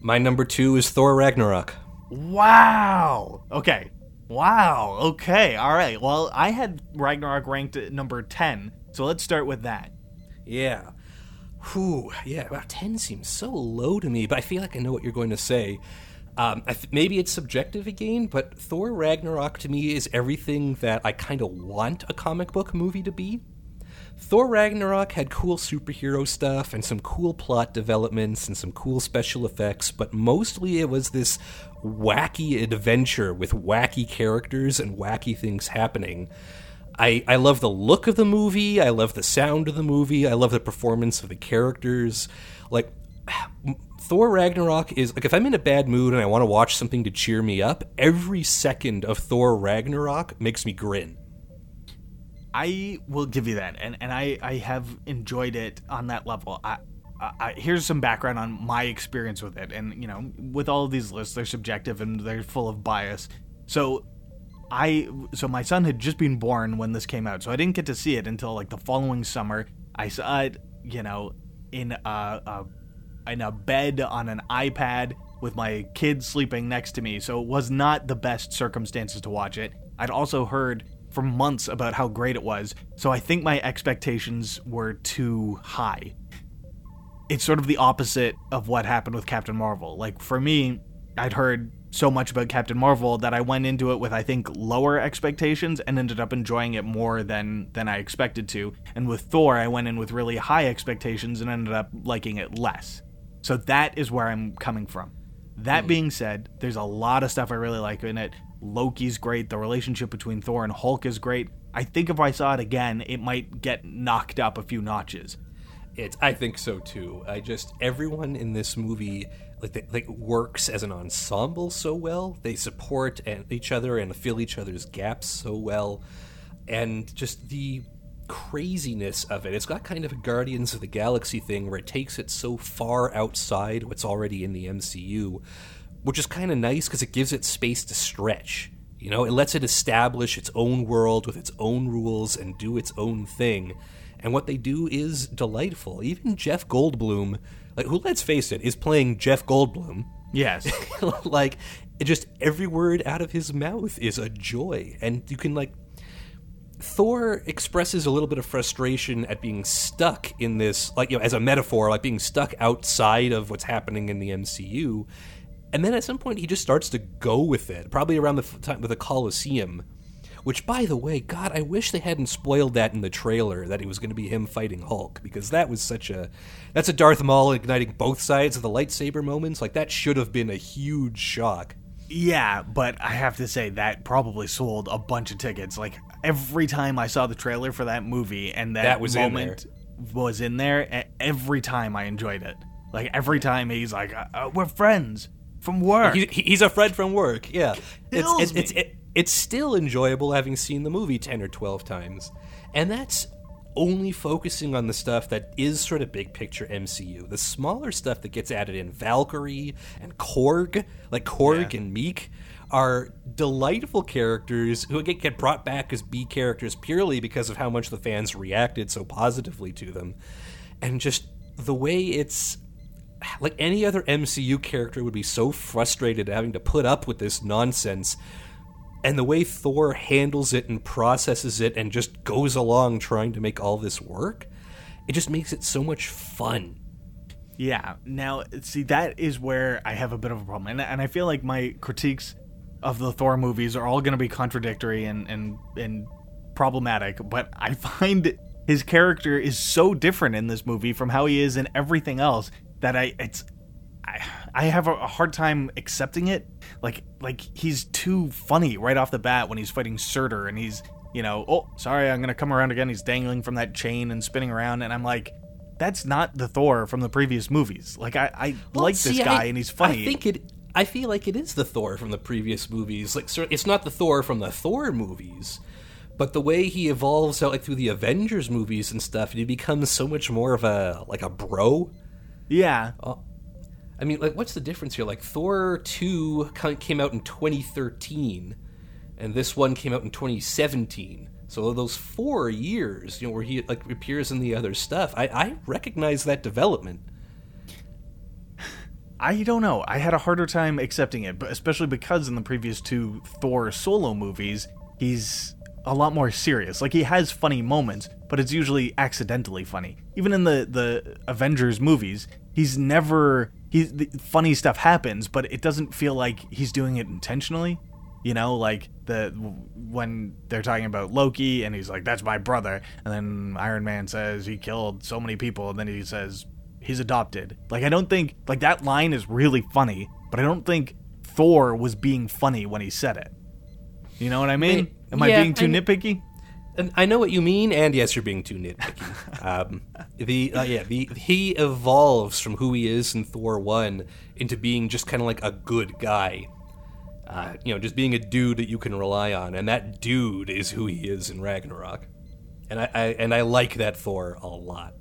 My number two is Thor Ragnarok. Wow. Okay. Wow. Okay. All right. Well, I had Ragnarok ranked at number ten, so let's start with that. Yeah. Whew. Yeah. Wow, ten seems so low to me, but I feel like I know what you're going to say. Um, I th- maybe it's subjective again, but Thor Ragnarok to me is everything that I kind of want a comic book movie to be. Thor Ragnarok had cool superhero stuff and some cool plot developments and some cool special effects, but mostly it was this wacky adventure with wacky characters and wacky things happening. I, I love the look of the movie, I love the sound of the movie, I love the performance of the characters. Like, Thor Ragnarok is, like, if I'm in a bad mood and I want to watch something to cheer me up, every second of Thor Ragnarok makes me grin. I will give you that, and, and I, I have enjoyed it on that level. I, I, here's some background on my experience with it, and, you know, with all of these lists, they're subjective and they're full of bias. So I, so my son had just been born when this came out, so I didn't get to see it until, like, the following summer. I saw it, you know, in a, a in a bed on an iPad with my kids sleeping next to me, so it was not the best circumstances to watch it. I'd also heard for months about how great it was, so I think my expectations were too high. It's sort of the opposite of what happened with Captain Marvel. Like, for me, I'd heard so much about Captain Marvel that I went into it with, I think, lower expectations and ended up enjoying it more than, than I expected to. And with Thor, I went in with really high expectations and ended up liking it less. So that is where I'm coming from. That mm. being said, there's a lot of stuff I really like in it. Loki's great. The relationship between Thor and Hulk is great. I think if I saw it again, it might get knocked up a few notches. It's, I think so too. I just, everyone in this movie, like, they, like, works as an ensemble so well. They support and each other and fill each other's gaps so well. And just the craziness of it. It's got kind of a Guardians of the Galaxy thing where it takes it so far outside what's already in the M C U, which is kind of nice because it gives it space to stretch. You know, it lets it establish its own world with its own rules and do its own thing. And what they do is delightful. Even Jeff Goldblum, like, who, let's face it, is playing Jeff Goldblum. Yes. Like, it just, every word out of his mouth is a joy. And you can, like, Thor expresses a little bit of frustration at being stuck in this, like, you know, as a metaphor, like being stuck outside of what's happening in the M C U. And then at some point, he just starts to go with it, probably around the time with the Colosseum, which, by the way, God, I wish they hadn't spoiled that in the trailer, that it was going to be him fighting Hulk, because that was such a, that's a Darth Maul igniting both sides of the lightsaber moments. Like, that should have been a huge shock. Yeah, but I have to say that probably sold a bunch of tickets. Like, every time I saw the trailer for that movie and that, that was moment in was in there, every time I enjoyed it. Like, every time he's like, uh, we're friends. From work. He, he's a friend from work, yeah. Kills it's, it, me. It's, it, it's still enjoyable having seen the movie ten or twelve times. And that's only focusing on the stuff that is sort of big picture M C U. The smaller stuff that gets added in, Valkyrie and Korg, like Korg yeah. and Miek, are delightful characters who get, get brought back as B characters purely because of how much the fans reacted so positively to them. And just the way it's, like, any other M C U character would be so frustrated having to put up with this nonsense, and the way Thor handles it and processes it and just goes along trying to make all this work, it just makes it so much fun. Yeah. Now, see, that is where I have a bit of a problem, and, and I feel like my critiques of the Thor movies are all going to be contradictory and, and, and problematic, but I find his character is so different in this movie from how he is in everything else that I it's I, I have a hard time accepting it. Like like he's too funny right off the bat when he's fighting Surtur, and he's, you know, oh, sorry, I'm gonna come around again. He's dangling from that chain and spinning around, and I'm like, that's not the Thor from the previous movies. Like I, I well, like see, this guy I, and he's funny. I think it I feel like it is the Thor from the previous movies. Like, it's not the Thor from the Thor movies. But the way he evolves out, like, through the Avengers movies and stuff, and he becomes so much more of a, like, a bro. Yeah. Uh, I mean, like, what's the difference here? Like, Thor two came out in twenty thirteen, and this one came out in twenty seventeen. So those four years, you know, where he, like, appears in the other stuff, I, I recognize that development. I don't know. I had a harder time accepting it, but especially because in the previous two Thor solo movies, he's a lot more serious. Like, he has funny moments, but it's usually accidentally funny. Even in the, the Avengers movies, he's never he's the funny stuff happens, but it doesn't feel like he's doing it intentionally. You know, like the when they're talking about Loki and he's like, "That's my brother," and then Iron Man says he killed so many people, and then he says he's adopted. Like, I don't think like that line is really funny, but I don't think Thor was being funny when he said it. You know what I mean? Am yeah, I being too I, nitpicky? I know what you mean, and yes, you're being too nitpicky. um, the uh, yeah, the he evolves from who he is in Thor one into being just kind of like a good guy. Uh, you know, just being a dude that you can rely on, and that dude is who he is in Ragnarok, and I, I and I like that Thor a lot.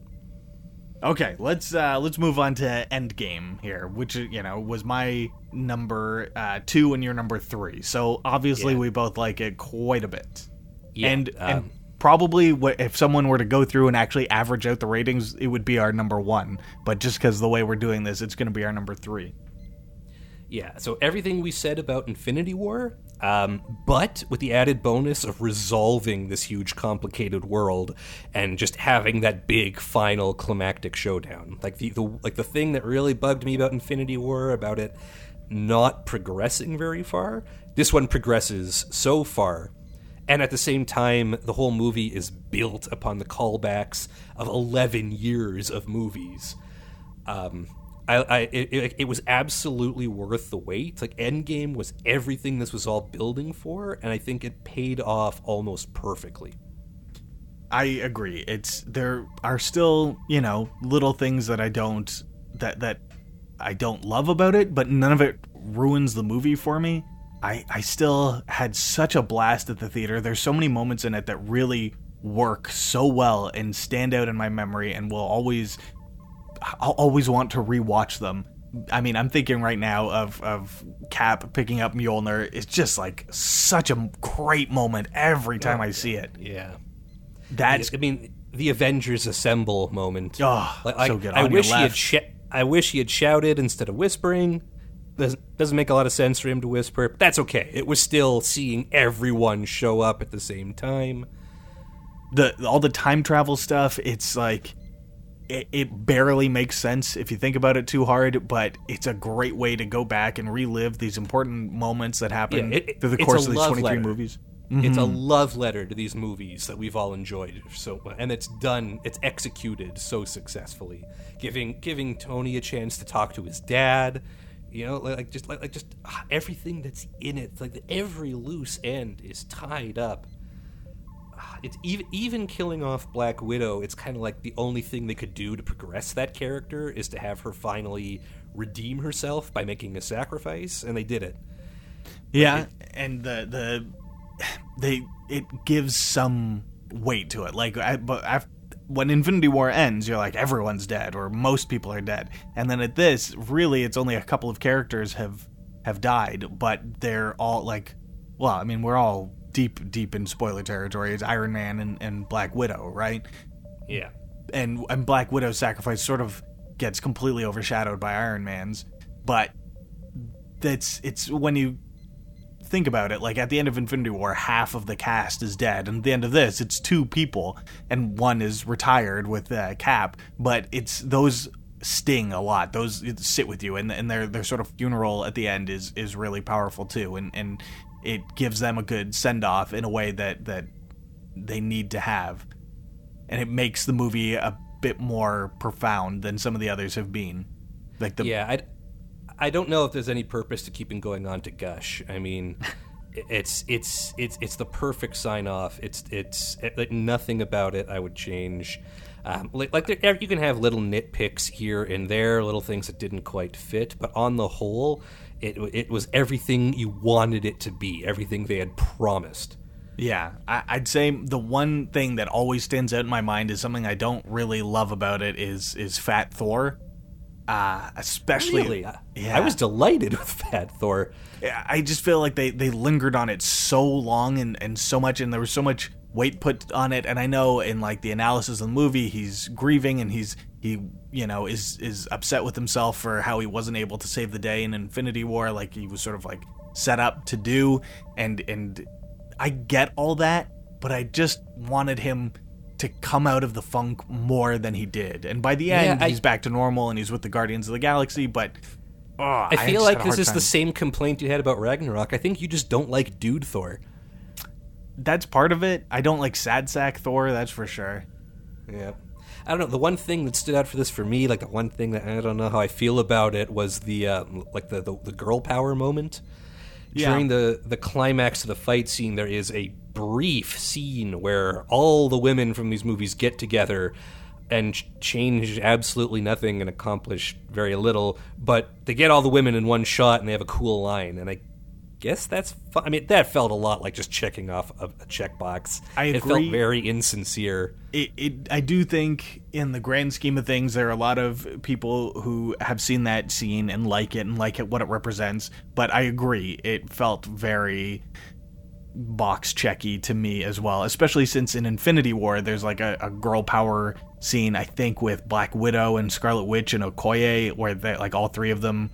Okay, let's uh, let's move on to Endgame here, which, you know, was my number uh, two and your number three. So obviously yeah. we both like it quite a bit, yeah, and um, and probably what, if someone were to go through and actually average out the ratings, it would be our number one. But just because the way we're doing this, it's going to be our number three. Yeah, so everything we said about Infinity War, um, but with the added bonus of resolving this huge, complicated world and just having that big final climactic showdown. Like the, the like the thing that really bugged me about Infinity War, about it not progressing very far, this one progresses so far. And at the same time, the whole movie is built upon the callbacks of eleven years of movies. Um... I, I it, it was absolutely worth the wait. Like, Endgame was everything this was all building for, and I think it paid off almost perfectly. I agree. It's there are still, you know, little things that I don't that that I don't love about it, but none of it ruins the movie for me. I I still had such a blast at the theater. There's so many moments in it that really work so well and stand out in my memory, and will always. I'll always want to rewatch them. I mean, I'm thinking right now of, of Cap picking up Mjolnir. It's just like such a great moment every time oh, I see it. Yeah. That's... I mean, the Avengers Assemble moment. Oh, like, so good. I, I, wish he had sh- I wish he had shouted instead of whispering. Doesn't, doesn't make a lot of sense for him to whisper, but that's okay. It was still seeing everyone show up at the same time. The all the time travel stuff, it's like... It barely makes sense if you think about it too hard, but it's a great way to go back and relive these important moments that happen yeah, it, through the course of these twenty-three letter. movies. Mm-hmm. It's a love letter to these movies that we've all enjoyed so, and it's done, it's executed so successfully, giving giving Tony a chance to talk to his dad. You know, like just like, like just everything that's in it, like every loose end is tied up. It's even even killing off Black Widow, it's kind of like the only thing they could do to progress that character is to have her finally redeem herself by making a sacrifice, and they did it. Yeah, it, and the the they it gives some weight to it. Like, I, but after, when Infinity War ends, you're like, everyone's dead, or most people are dead. And then at this, really, it's only a couple of characters have have died, but they're all like, well, I mean, we're all... deep, deep in spoiler territory. It's Iron Man and, and Black Widow, right? Yeah. And and Black Widow's sacrifice sort of gets completely overshadowed by Iron Man's, but that's it's when you think about it, like at the end of Infinity War, half of the cast is dead, and at the end of this, it's two people, and one is retired with uh, Cap, but it's those sting a lot. Those sit with you, and and their their sort of funeral at the end is, is really powerful too, and and it gives them a good send-off in a way that, that they need to have. And it makes the movie a bit more profound than some of the others have been. Like the Yeah, I, I don't know if there's any purpose to keeping going on to gush. I mean, it's it's it's it's the perfect sign-off. It's it's it, nothing about it I would change. Um, like like there, you can have little nitpicks here and there, little things that didn't quite fit, but on the whole... It it was everything you wanted it to be, everything they had promised. Yeah, I, I'd say the one thing that always stands out in my mind is something I don't really love about it is is Fat Thor. Uh, especially... Really? Yeah. I was delighted with Fat Thor. I just feel like they, they lingered on it so long and, and so much, and there was so much weight put on it, and I know in like the analysis of the movie, he's grieving and he's... He, you know, is is upset with himself for how he wasn't able to save the day in Infinity War, like he was sort of like set up to do, and and I get all that, but I just wanted him to come out of the funk more than he did. And by the end, yeah, I, he's back to normal and he's with the Guardians of the Galaxy, but... Oh, I feel I like this is time. The same complaint you had about Ragnarok. I think you just don't like Dude Thor. That's part of it. I don't like Sad Sack Thor, that's for sure. Yeah. I don't know. The one thing that stood out for this for me, like the one thing that I don't know how I feel about it, was the uh, like the, the, the girl power moment. Yeah. During the, the climax of the fight scene, there is a brief scene where all the women from these movies get together and change absolutely nothing and accomplish very little, but they get all the women in one shot and they have a cool line, and I guess that's fun. I mean, that felt a lot like just checking off a checkbox. I agree. It felt very insincere. It, it, I do think, in the grand scheme of things, there are a lot of people who have seen that scene and like it and like it what it represents, but I agree, it felt very... box checky to me as well, especially since in Infinity War there's like a, a girl power scene, I think, with Black Widow and Scarlet Witch and Okoye, where they, like, all three of them,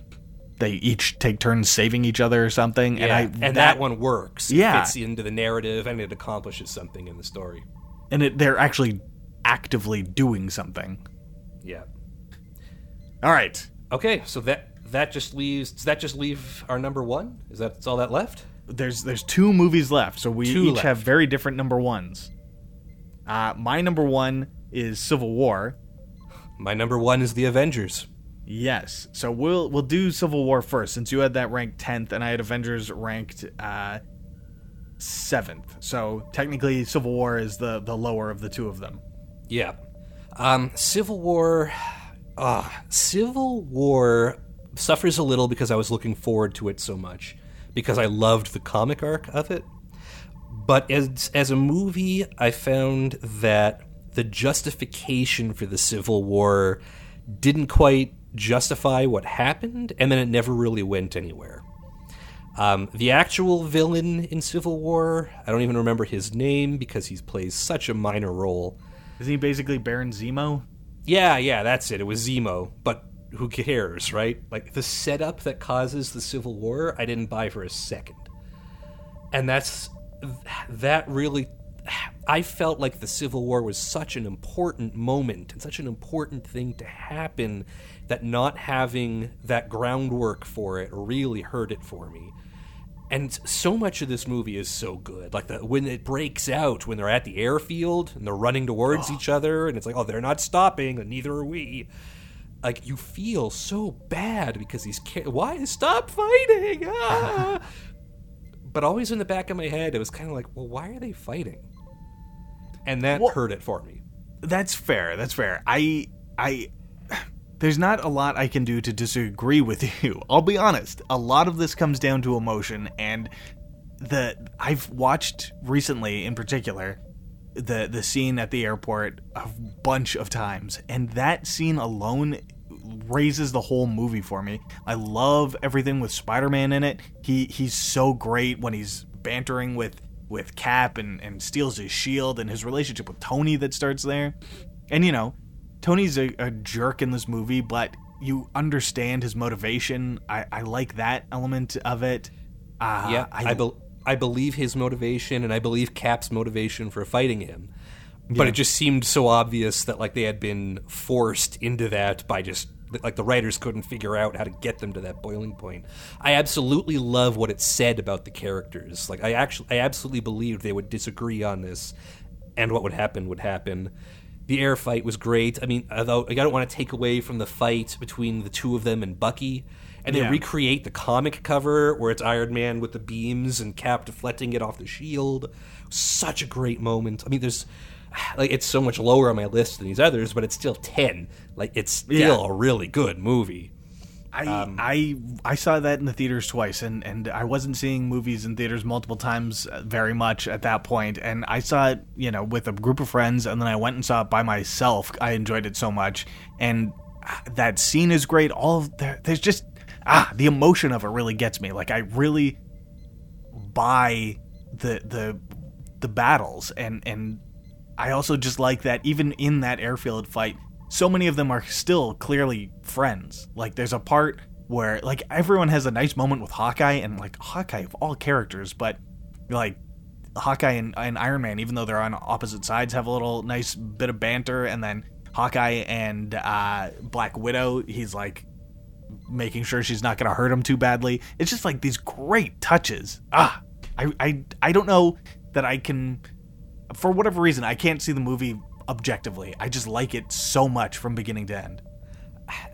they each take turns saving each other or something. Yeah. And I and that, that one works. Yeah, it fits into the narrative and it accomplishes something in the story. And it, they're actually actively doing something. Yeah. All right. Okay. So that that just leaves. Does that just leave our number one? Is that all that left? There's there's two movies left, so we two each left. have very different number ones. Uh, my number one is Civil War. My number one is The Avengers. Yes, so we'll we'll do Civil War first, since you had that ranked tenth and I had Avengers ranked uh, seventh. So technically, Civil War is the, the lower of the two of them. Yeah, um, Civil War. Uh, Civil War suffers a little because I was looking forward to it so much, because I loved the comic arc of it. But as as a movie, I found that the justification for the Civil War didn't quite justify what happened, and then it never really went anywhere. Um, the actual villain in Civil War, I don't even remember his name because he plays such a minor role. Isn't he basically Baron Zemo? Yeah, yeah, that's it. It was Zemo, but... who cares, right? Like, the setup that causes the Civil War, I didn't buy for a second. And that's... That really... I felt like the Civil War was such an important moment and such an important thing to happen that not having that groundwork for it really hurt it for me. And so much of this movie is so good. Like, the, when it breaks out, when they're at the airfield and they're running towards oh. each other, and it's like, oh, they're not stopping, and neither are we... Like, you feel so bad because he's... Ca- Why? Stop fighting! Ah! But always in the back of my head, it was kind of like, well, why are they fighting? And that well, hurt it for me. That's fair. That's fair. I... I... There's not a lot I can do to disagree with you. I'll be honest. A lot of this comes down to emotion, and the... I've watched recently, in particular... the the scene at the airport a bunch of times, and that scene alone raises the whole movie for me. I love everything with Spider-Man in it. He he's so great when he's bantering with, with Cap and, and steals his shield, and his relationship with Tony that starts there. And, you know, Tony's a, a jerk in this movie, but you understand his motivation. I, I like that element of it. Uh, yeah, I, I believe... I believe his motivation, and I believe Cap's motivation for fighting him. But yeah. It just seemed so obvious that, like, they had been forced into that by just, like, the writers couldn't figure out how to get them to that boiling point. I absolutely love what it said about the characters. Like, I actually, I absolutely believed they would disagree on this, and what would happen would happen. The air fight was great. I mean, although I don't want to take away from the fight between the two of them and Bucky. And they yeah. recreate the comic cover where it's Iron Man with the beams and Cap deflecting it off the shield. Such a great moment. I mean, there's like it's so much lower on my list than these others, but it's still ten. Like, it's still yeah. a really good movie. I um, I I saw that in the theaters twice, and, and I wasn't seeing movies in theaters multiple times very much at that point. And I saw it, you know, with a group of friends, and then I went and saw it by myself. I enjoyed it so much, and that scene is great. All of the, there's just. Ah, the emotion of it really gets me. Like, I really buy the the the battles, and, and I also just like that even in that airfield fight, so many of them are still clearly friends. Like, there's a part where, like, everyone has a nice moment with Hawkeye, and, like, Hawkeye of all characters, but, like, Hawkeye and, and Iron Man, even though they're on opposite sides, have a little nice bit of banter. And then Hawkeye and uh, Black Widow, he's like making sure she's not going to hurt him too badly. It's just like these great touches. Ah, I, I, I don't know that I can, for whatever reason, I can't see the movie objectively. I just like it so much from beginning to end.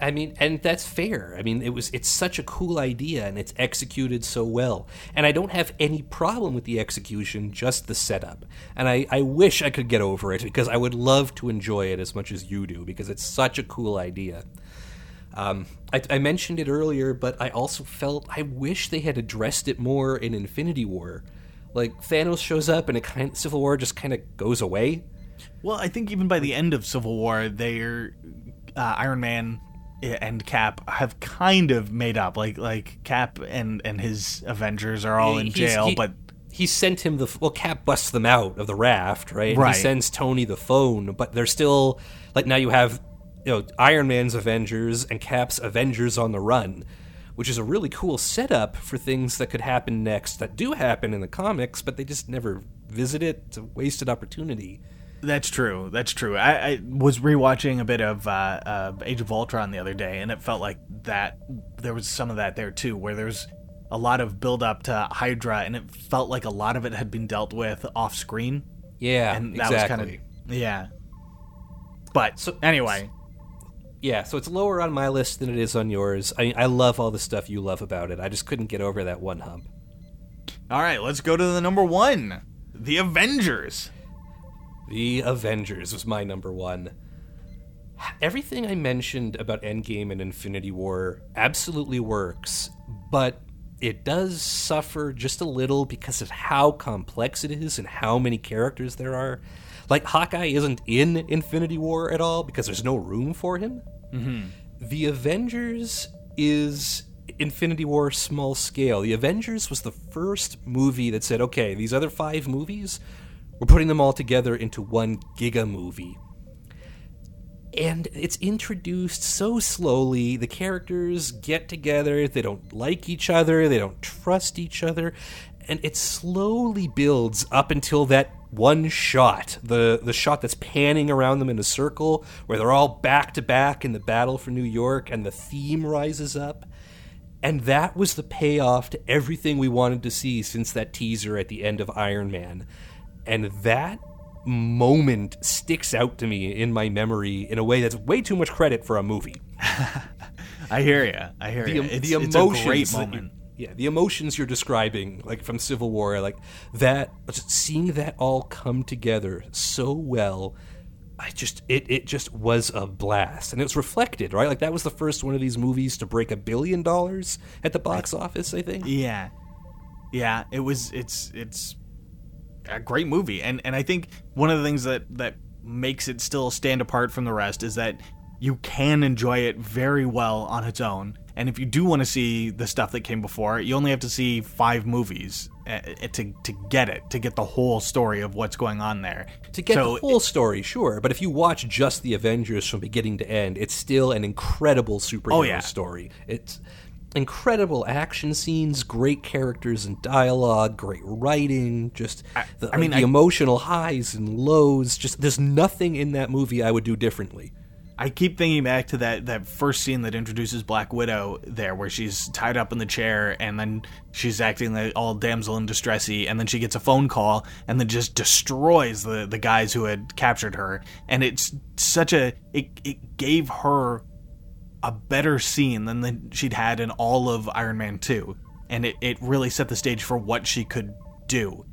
I mean, and that's fair. I mean, it was it's such a cool idea, and it's executed so well. And I don't have any problem with the execution, just the setup. And I, I wish I could get over it, because I would love to enjoy it as much as you do, because it's such a cool idea. Um, I, I mentioned it earlier, but I also felt I wish they had addressed it more in Infinity War. Like, Thanos shows up, and it kind of, Civil War just kind of goes away. Well, I think even by the end of Civil War, they're... Uh, Iron Man and Cap have kind of made up. Like like Cap and, and his Avengers are all in he's, jail, he, but he sent him the well. Cap busts them out of the raft, right? right? He sends Tony the phone, but they're still like now you have you know Iron Man's Avengers and Cap's Avengers on the run, which is a really cool setup for things that could happen next that do happen in the comics, but they just never visit it. It's a wasted opportunity. That's true. That's true. I, I was rewatching a bit of uh, uh, Age of Ultron the other day, and it felt like that there was some of that there too, where there's a lot of build up to Hydra, and it felt like a lot of it had been dealt with off screen. Yeah, and that exactly. was kind of yeah. But so, anyway, yeah. So it's lower on my list than it is on yours. I I love all the stuff you love about it. I just couldn't get over that one hump. All right, let's go to the number one, The Avengers. The Avengers was my number one. Everything I mentioned about Endgame and Infinity War absolutely works, but it does suffer just a little because of how complex it is and how many characters there are. Like, Hawkeye isn't in Infinity War at all because there's no room for him. Mm-hmm. The Avengers is Infinity War small scale. The Avengers was the first movie that said, okay, these other five movies... we're putting them all together into one giga movie. And it's introduced so slowly. The characters get together. They don't like each other. They don't trust each other. And it slowly builds up until that one shot, the, the shot that's panning around them in a circle, where they're all back to back in the battle for New York, and the theme rises up. And that was the payoff to everything we wanted to see since that teaser at the end of Iron Man. And that moment sticks out to me in my memory in a way that's way too much credit for a movie. I hear you. I hear you. It's, it's a great moment. You, yeah, the emotions you're describing, like from Civil War, like that, seeing that all come together so well, I just it it just was a blast, and it was reflected, right? Like that was the first one of these movies to break a billion dollars at the box office, I think. Yeah, yeah. It was. It's it's. A great movie, and and I think one of the things that that makes it still stand apart from the rest is that you can enjoy it very well on its own, and if you do want to see the stuff that came before, you only have to see five movies to to get it to get the whole story of what's going on there to get so the whole it, story sure but if you watch just the Avengers from beginning to end, it's still an incredible superhero oh, yeah. story. It's incredible action scenes, great characters and dialogue, great writing, just the, I mean, the I, emotional highs and lows. Just there's nothing in that movie I would do differently. I keep thinking back to that, that first scene that introduces Black Widow there, where she's tied up in the chair, and then she's acting like all damsel in distressy, and then she gets a phone call and then just destroys the, the guys who had captured her. And it's such a... It, it gave her... a better scene than the, she'd had in all of Iron Man two. And it, it really set the stage for what she could do.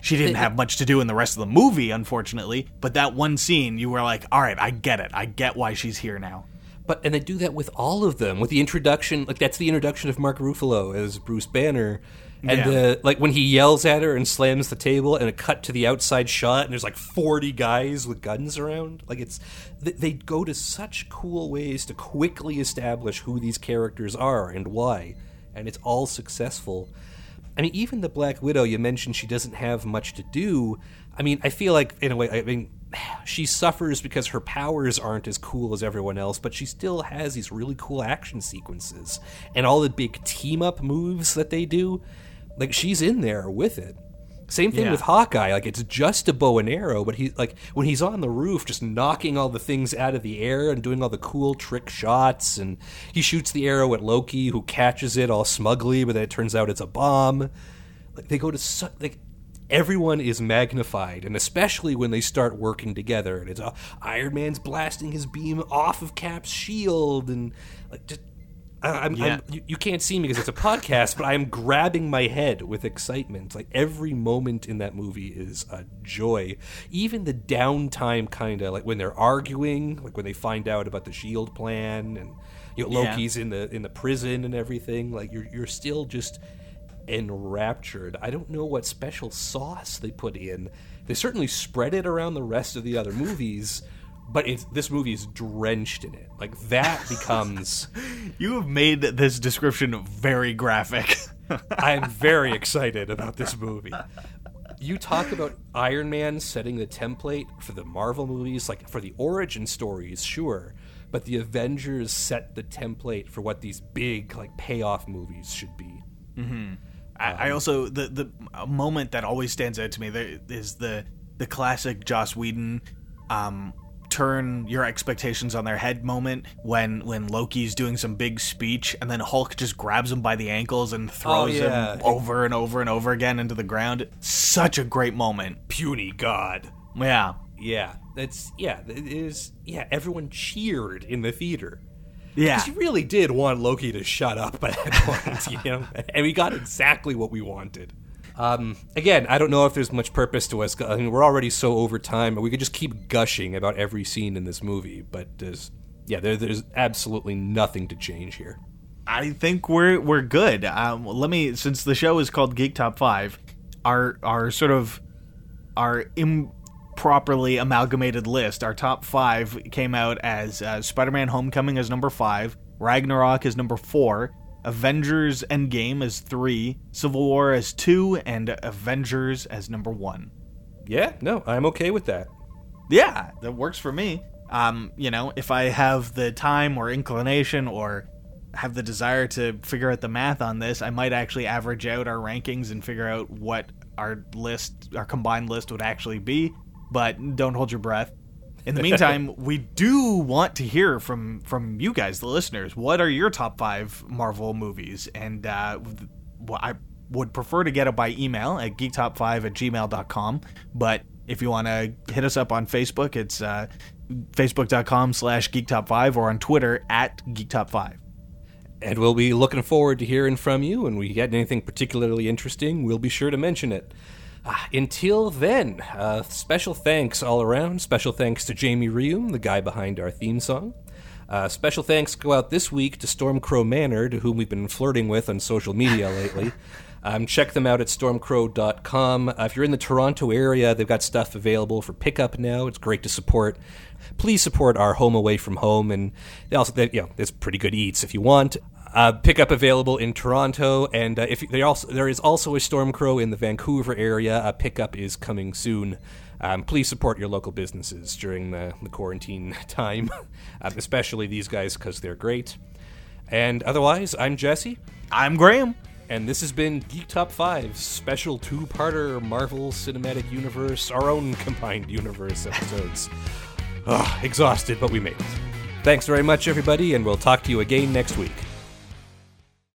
She didn't have much to do in the rest of the movie, unfortunately, but that one scene, you were like, all right, I get it. I get why she's here now. But and they do that with all of them, with the introduction. Like, that's the introduction of Mark Ruffalo as Bruce Banner. And yeah. the, like when he yells at her and slams the table, and a cut to the outside shot, and there's like forty guys with guns around. Like it's, they go to such cool ways to quickly establish who these characters are and why, and it's all successful. I mean, even the Black Widow, you mentioned she doesn't have much to do. I mean, I feel like in a way, I mean, she suffers because her powers aren't as cool as everyone else, but she still has these really cool action sequences and all the big team up moves that they do. Like, she's in there with it. Same thing yeah. with Hawkeye. Like, it's just a bow and arrow, but he, like, when he's on the roof just knocking all the things out of the air and doing all the cool trick shots, and he shoots the arrow at Loki, who catches it all smugly, but then it turns out it's a bomb. Like, they go to su- like everyone is magnified, and especially when they start working together. And it's uh, Iron Man's blasting his beam off of Cap's shield, and like just. I'm, yeah. I'm, you can't see me because it's a podcast, but I'm grabbing my head with excitement. Like, every moment in that movie is a joy. Even the downtime, kind of like when they're arguing, like when they find out about the shield plan, and you know, Loki's yeah. in the in the prison and everything. Like, you're you're still just enraptured. I don't know what special sauce they put in. They certainly spread it around the rest of the other movies. But it's, this movie is drenched in it. Like, that becomes... You have made this description very graphic. I am very excited about this movie. You talk about Iron Man setting the template for the Marvel movies, like, for the origin stories, sure. But the Avengers set the template for what these big, like, payoff movies should be. Mm-hmm. Um, I also... The, the moment that always stands out to me there is the, the classic Joss Whedon... Um, turn your expectations on their head moment when when Loki's doing some big speech and then Hulk just grabs him by the ankles and throws oh, yeah. him over and over and over again into the ground. Such a great moment. Puny god. Yeah. Yeah. That's yeah, it is yeah, everyone cheered in the theater. Yeah. Because you really did want Loki to shut up at that point, you know? And we got exactly what we wanted. Um, again, I don't know if there's much purpose to us. I mean, we're already so over time, and we could just keep gushing about every scene in this movie. But there's, yeah, there, there's absolutely nothing to change here. I think we're we're good. Um, let me, since the show is called Geek Top Five, our our sort of our improperly amalgamated list, our top five came out as uh, Spider-Man: Homecoming as number five, Ragnarok as number four. Avengers Endgame as three, Civil War as two, and Avengers as number one. Yeah, no, I'm okay with that. Yeah, that works for me. Um, you know, if I have the time or inclination or have the desire to figure out the math on this, I might actually average out our rankings and figure out what our list, our combined list would actually be, but don't hold your breath. In the meantime, we do want to hear from, from you guys, the listeners. What are your top five Marvel movies? And uh, I would prefer to get it by email at geektop five at gmail dot com. But if you want to hit us up on Facebook, it's uh, facebook.com slash geektop5 or on Twitter at geektop5. And we'll be looking forward to hearing from you. And when we get anything particularly interesting, we'll be sure to mention it. Ah, until then, uh, special thanks all around. Special thanks to Jamie Reum, the guy behind our theme song. Uh, special thanks go out this week to Stormcrow Manor, to whom we've been flirting with on social media lately. Um, check them out at stormcrow dot com. Uh, if you're in the Toronto area, they've got stuff available for pickup now. It's great to support. Please support our home away from home, and they also, they, you know, there's pretty good eats if you want. Uh, pickup available in Toronto, and uh, if they also there is also a Stormcrow in the Vancouver area. Uh, pickup is coming soon. Um, please support your local businesses during the, the quarantine time, uh, especially these guys because they're great. And otherwise, I'm Jesse. I'm Graham. And this has been Geek Top five, special two-parter Marvel Cinematic Universe, our own combined universe episodes. Ugh, exhausted, but we made it. Thanks very much, everybody, and we'll talk to you again next week.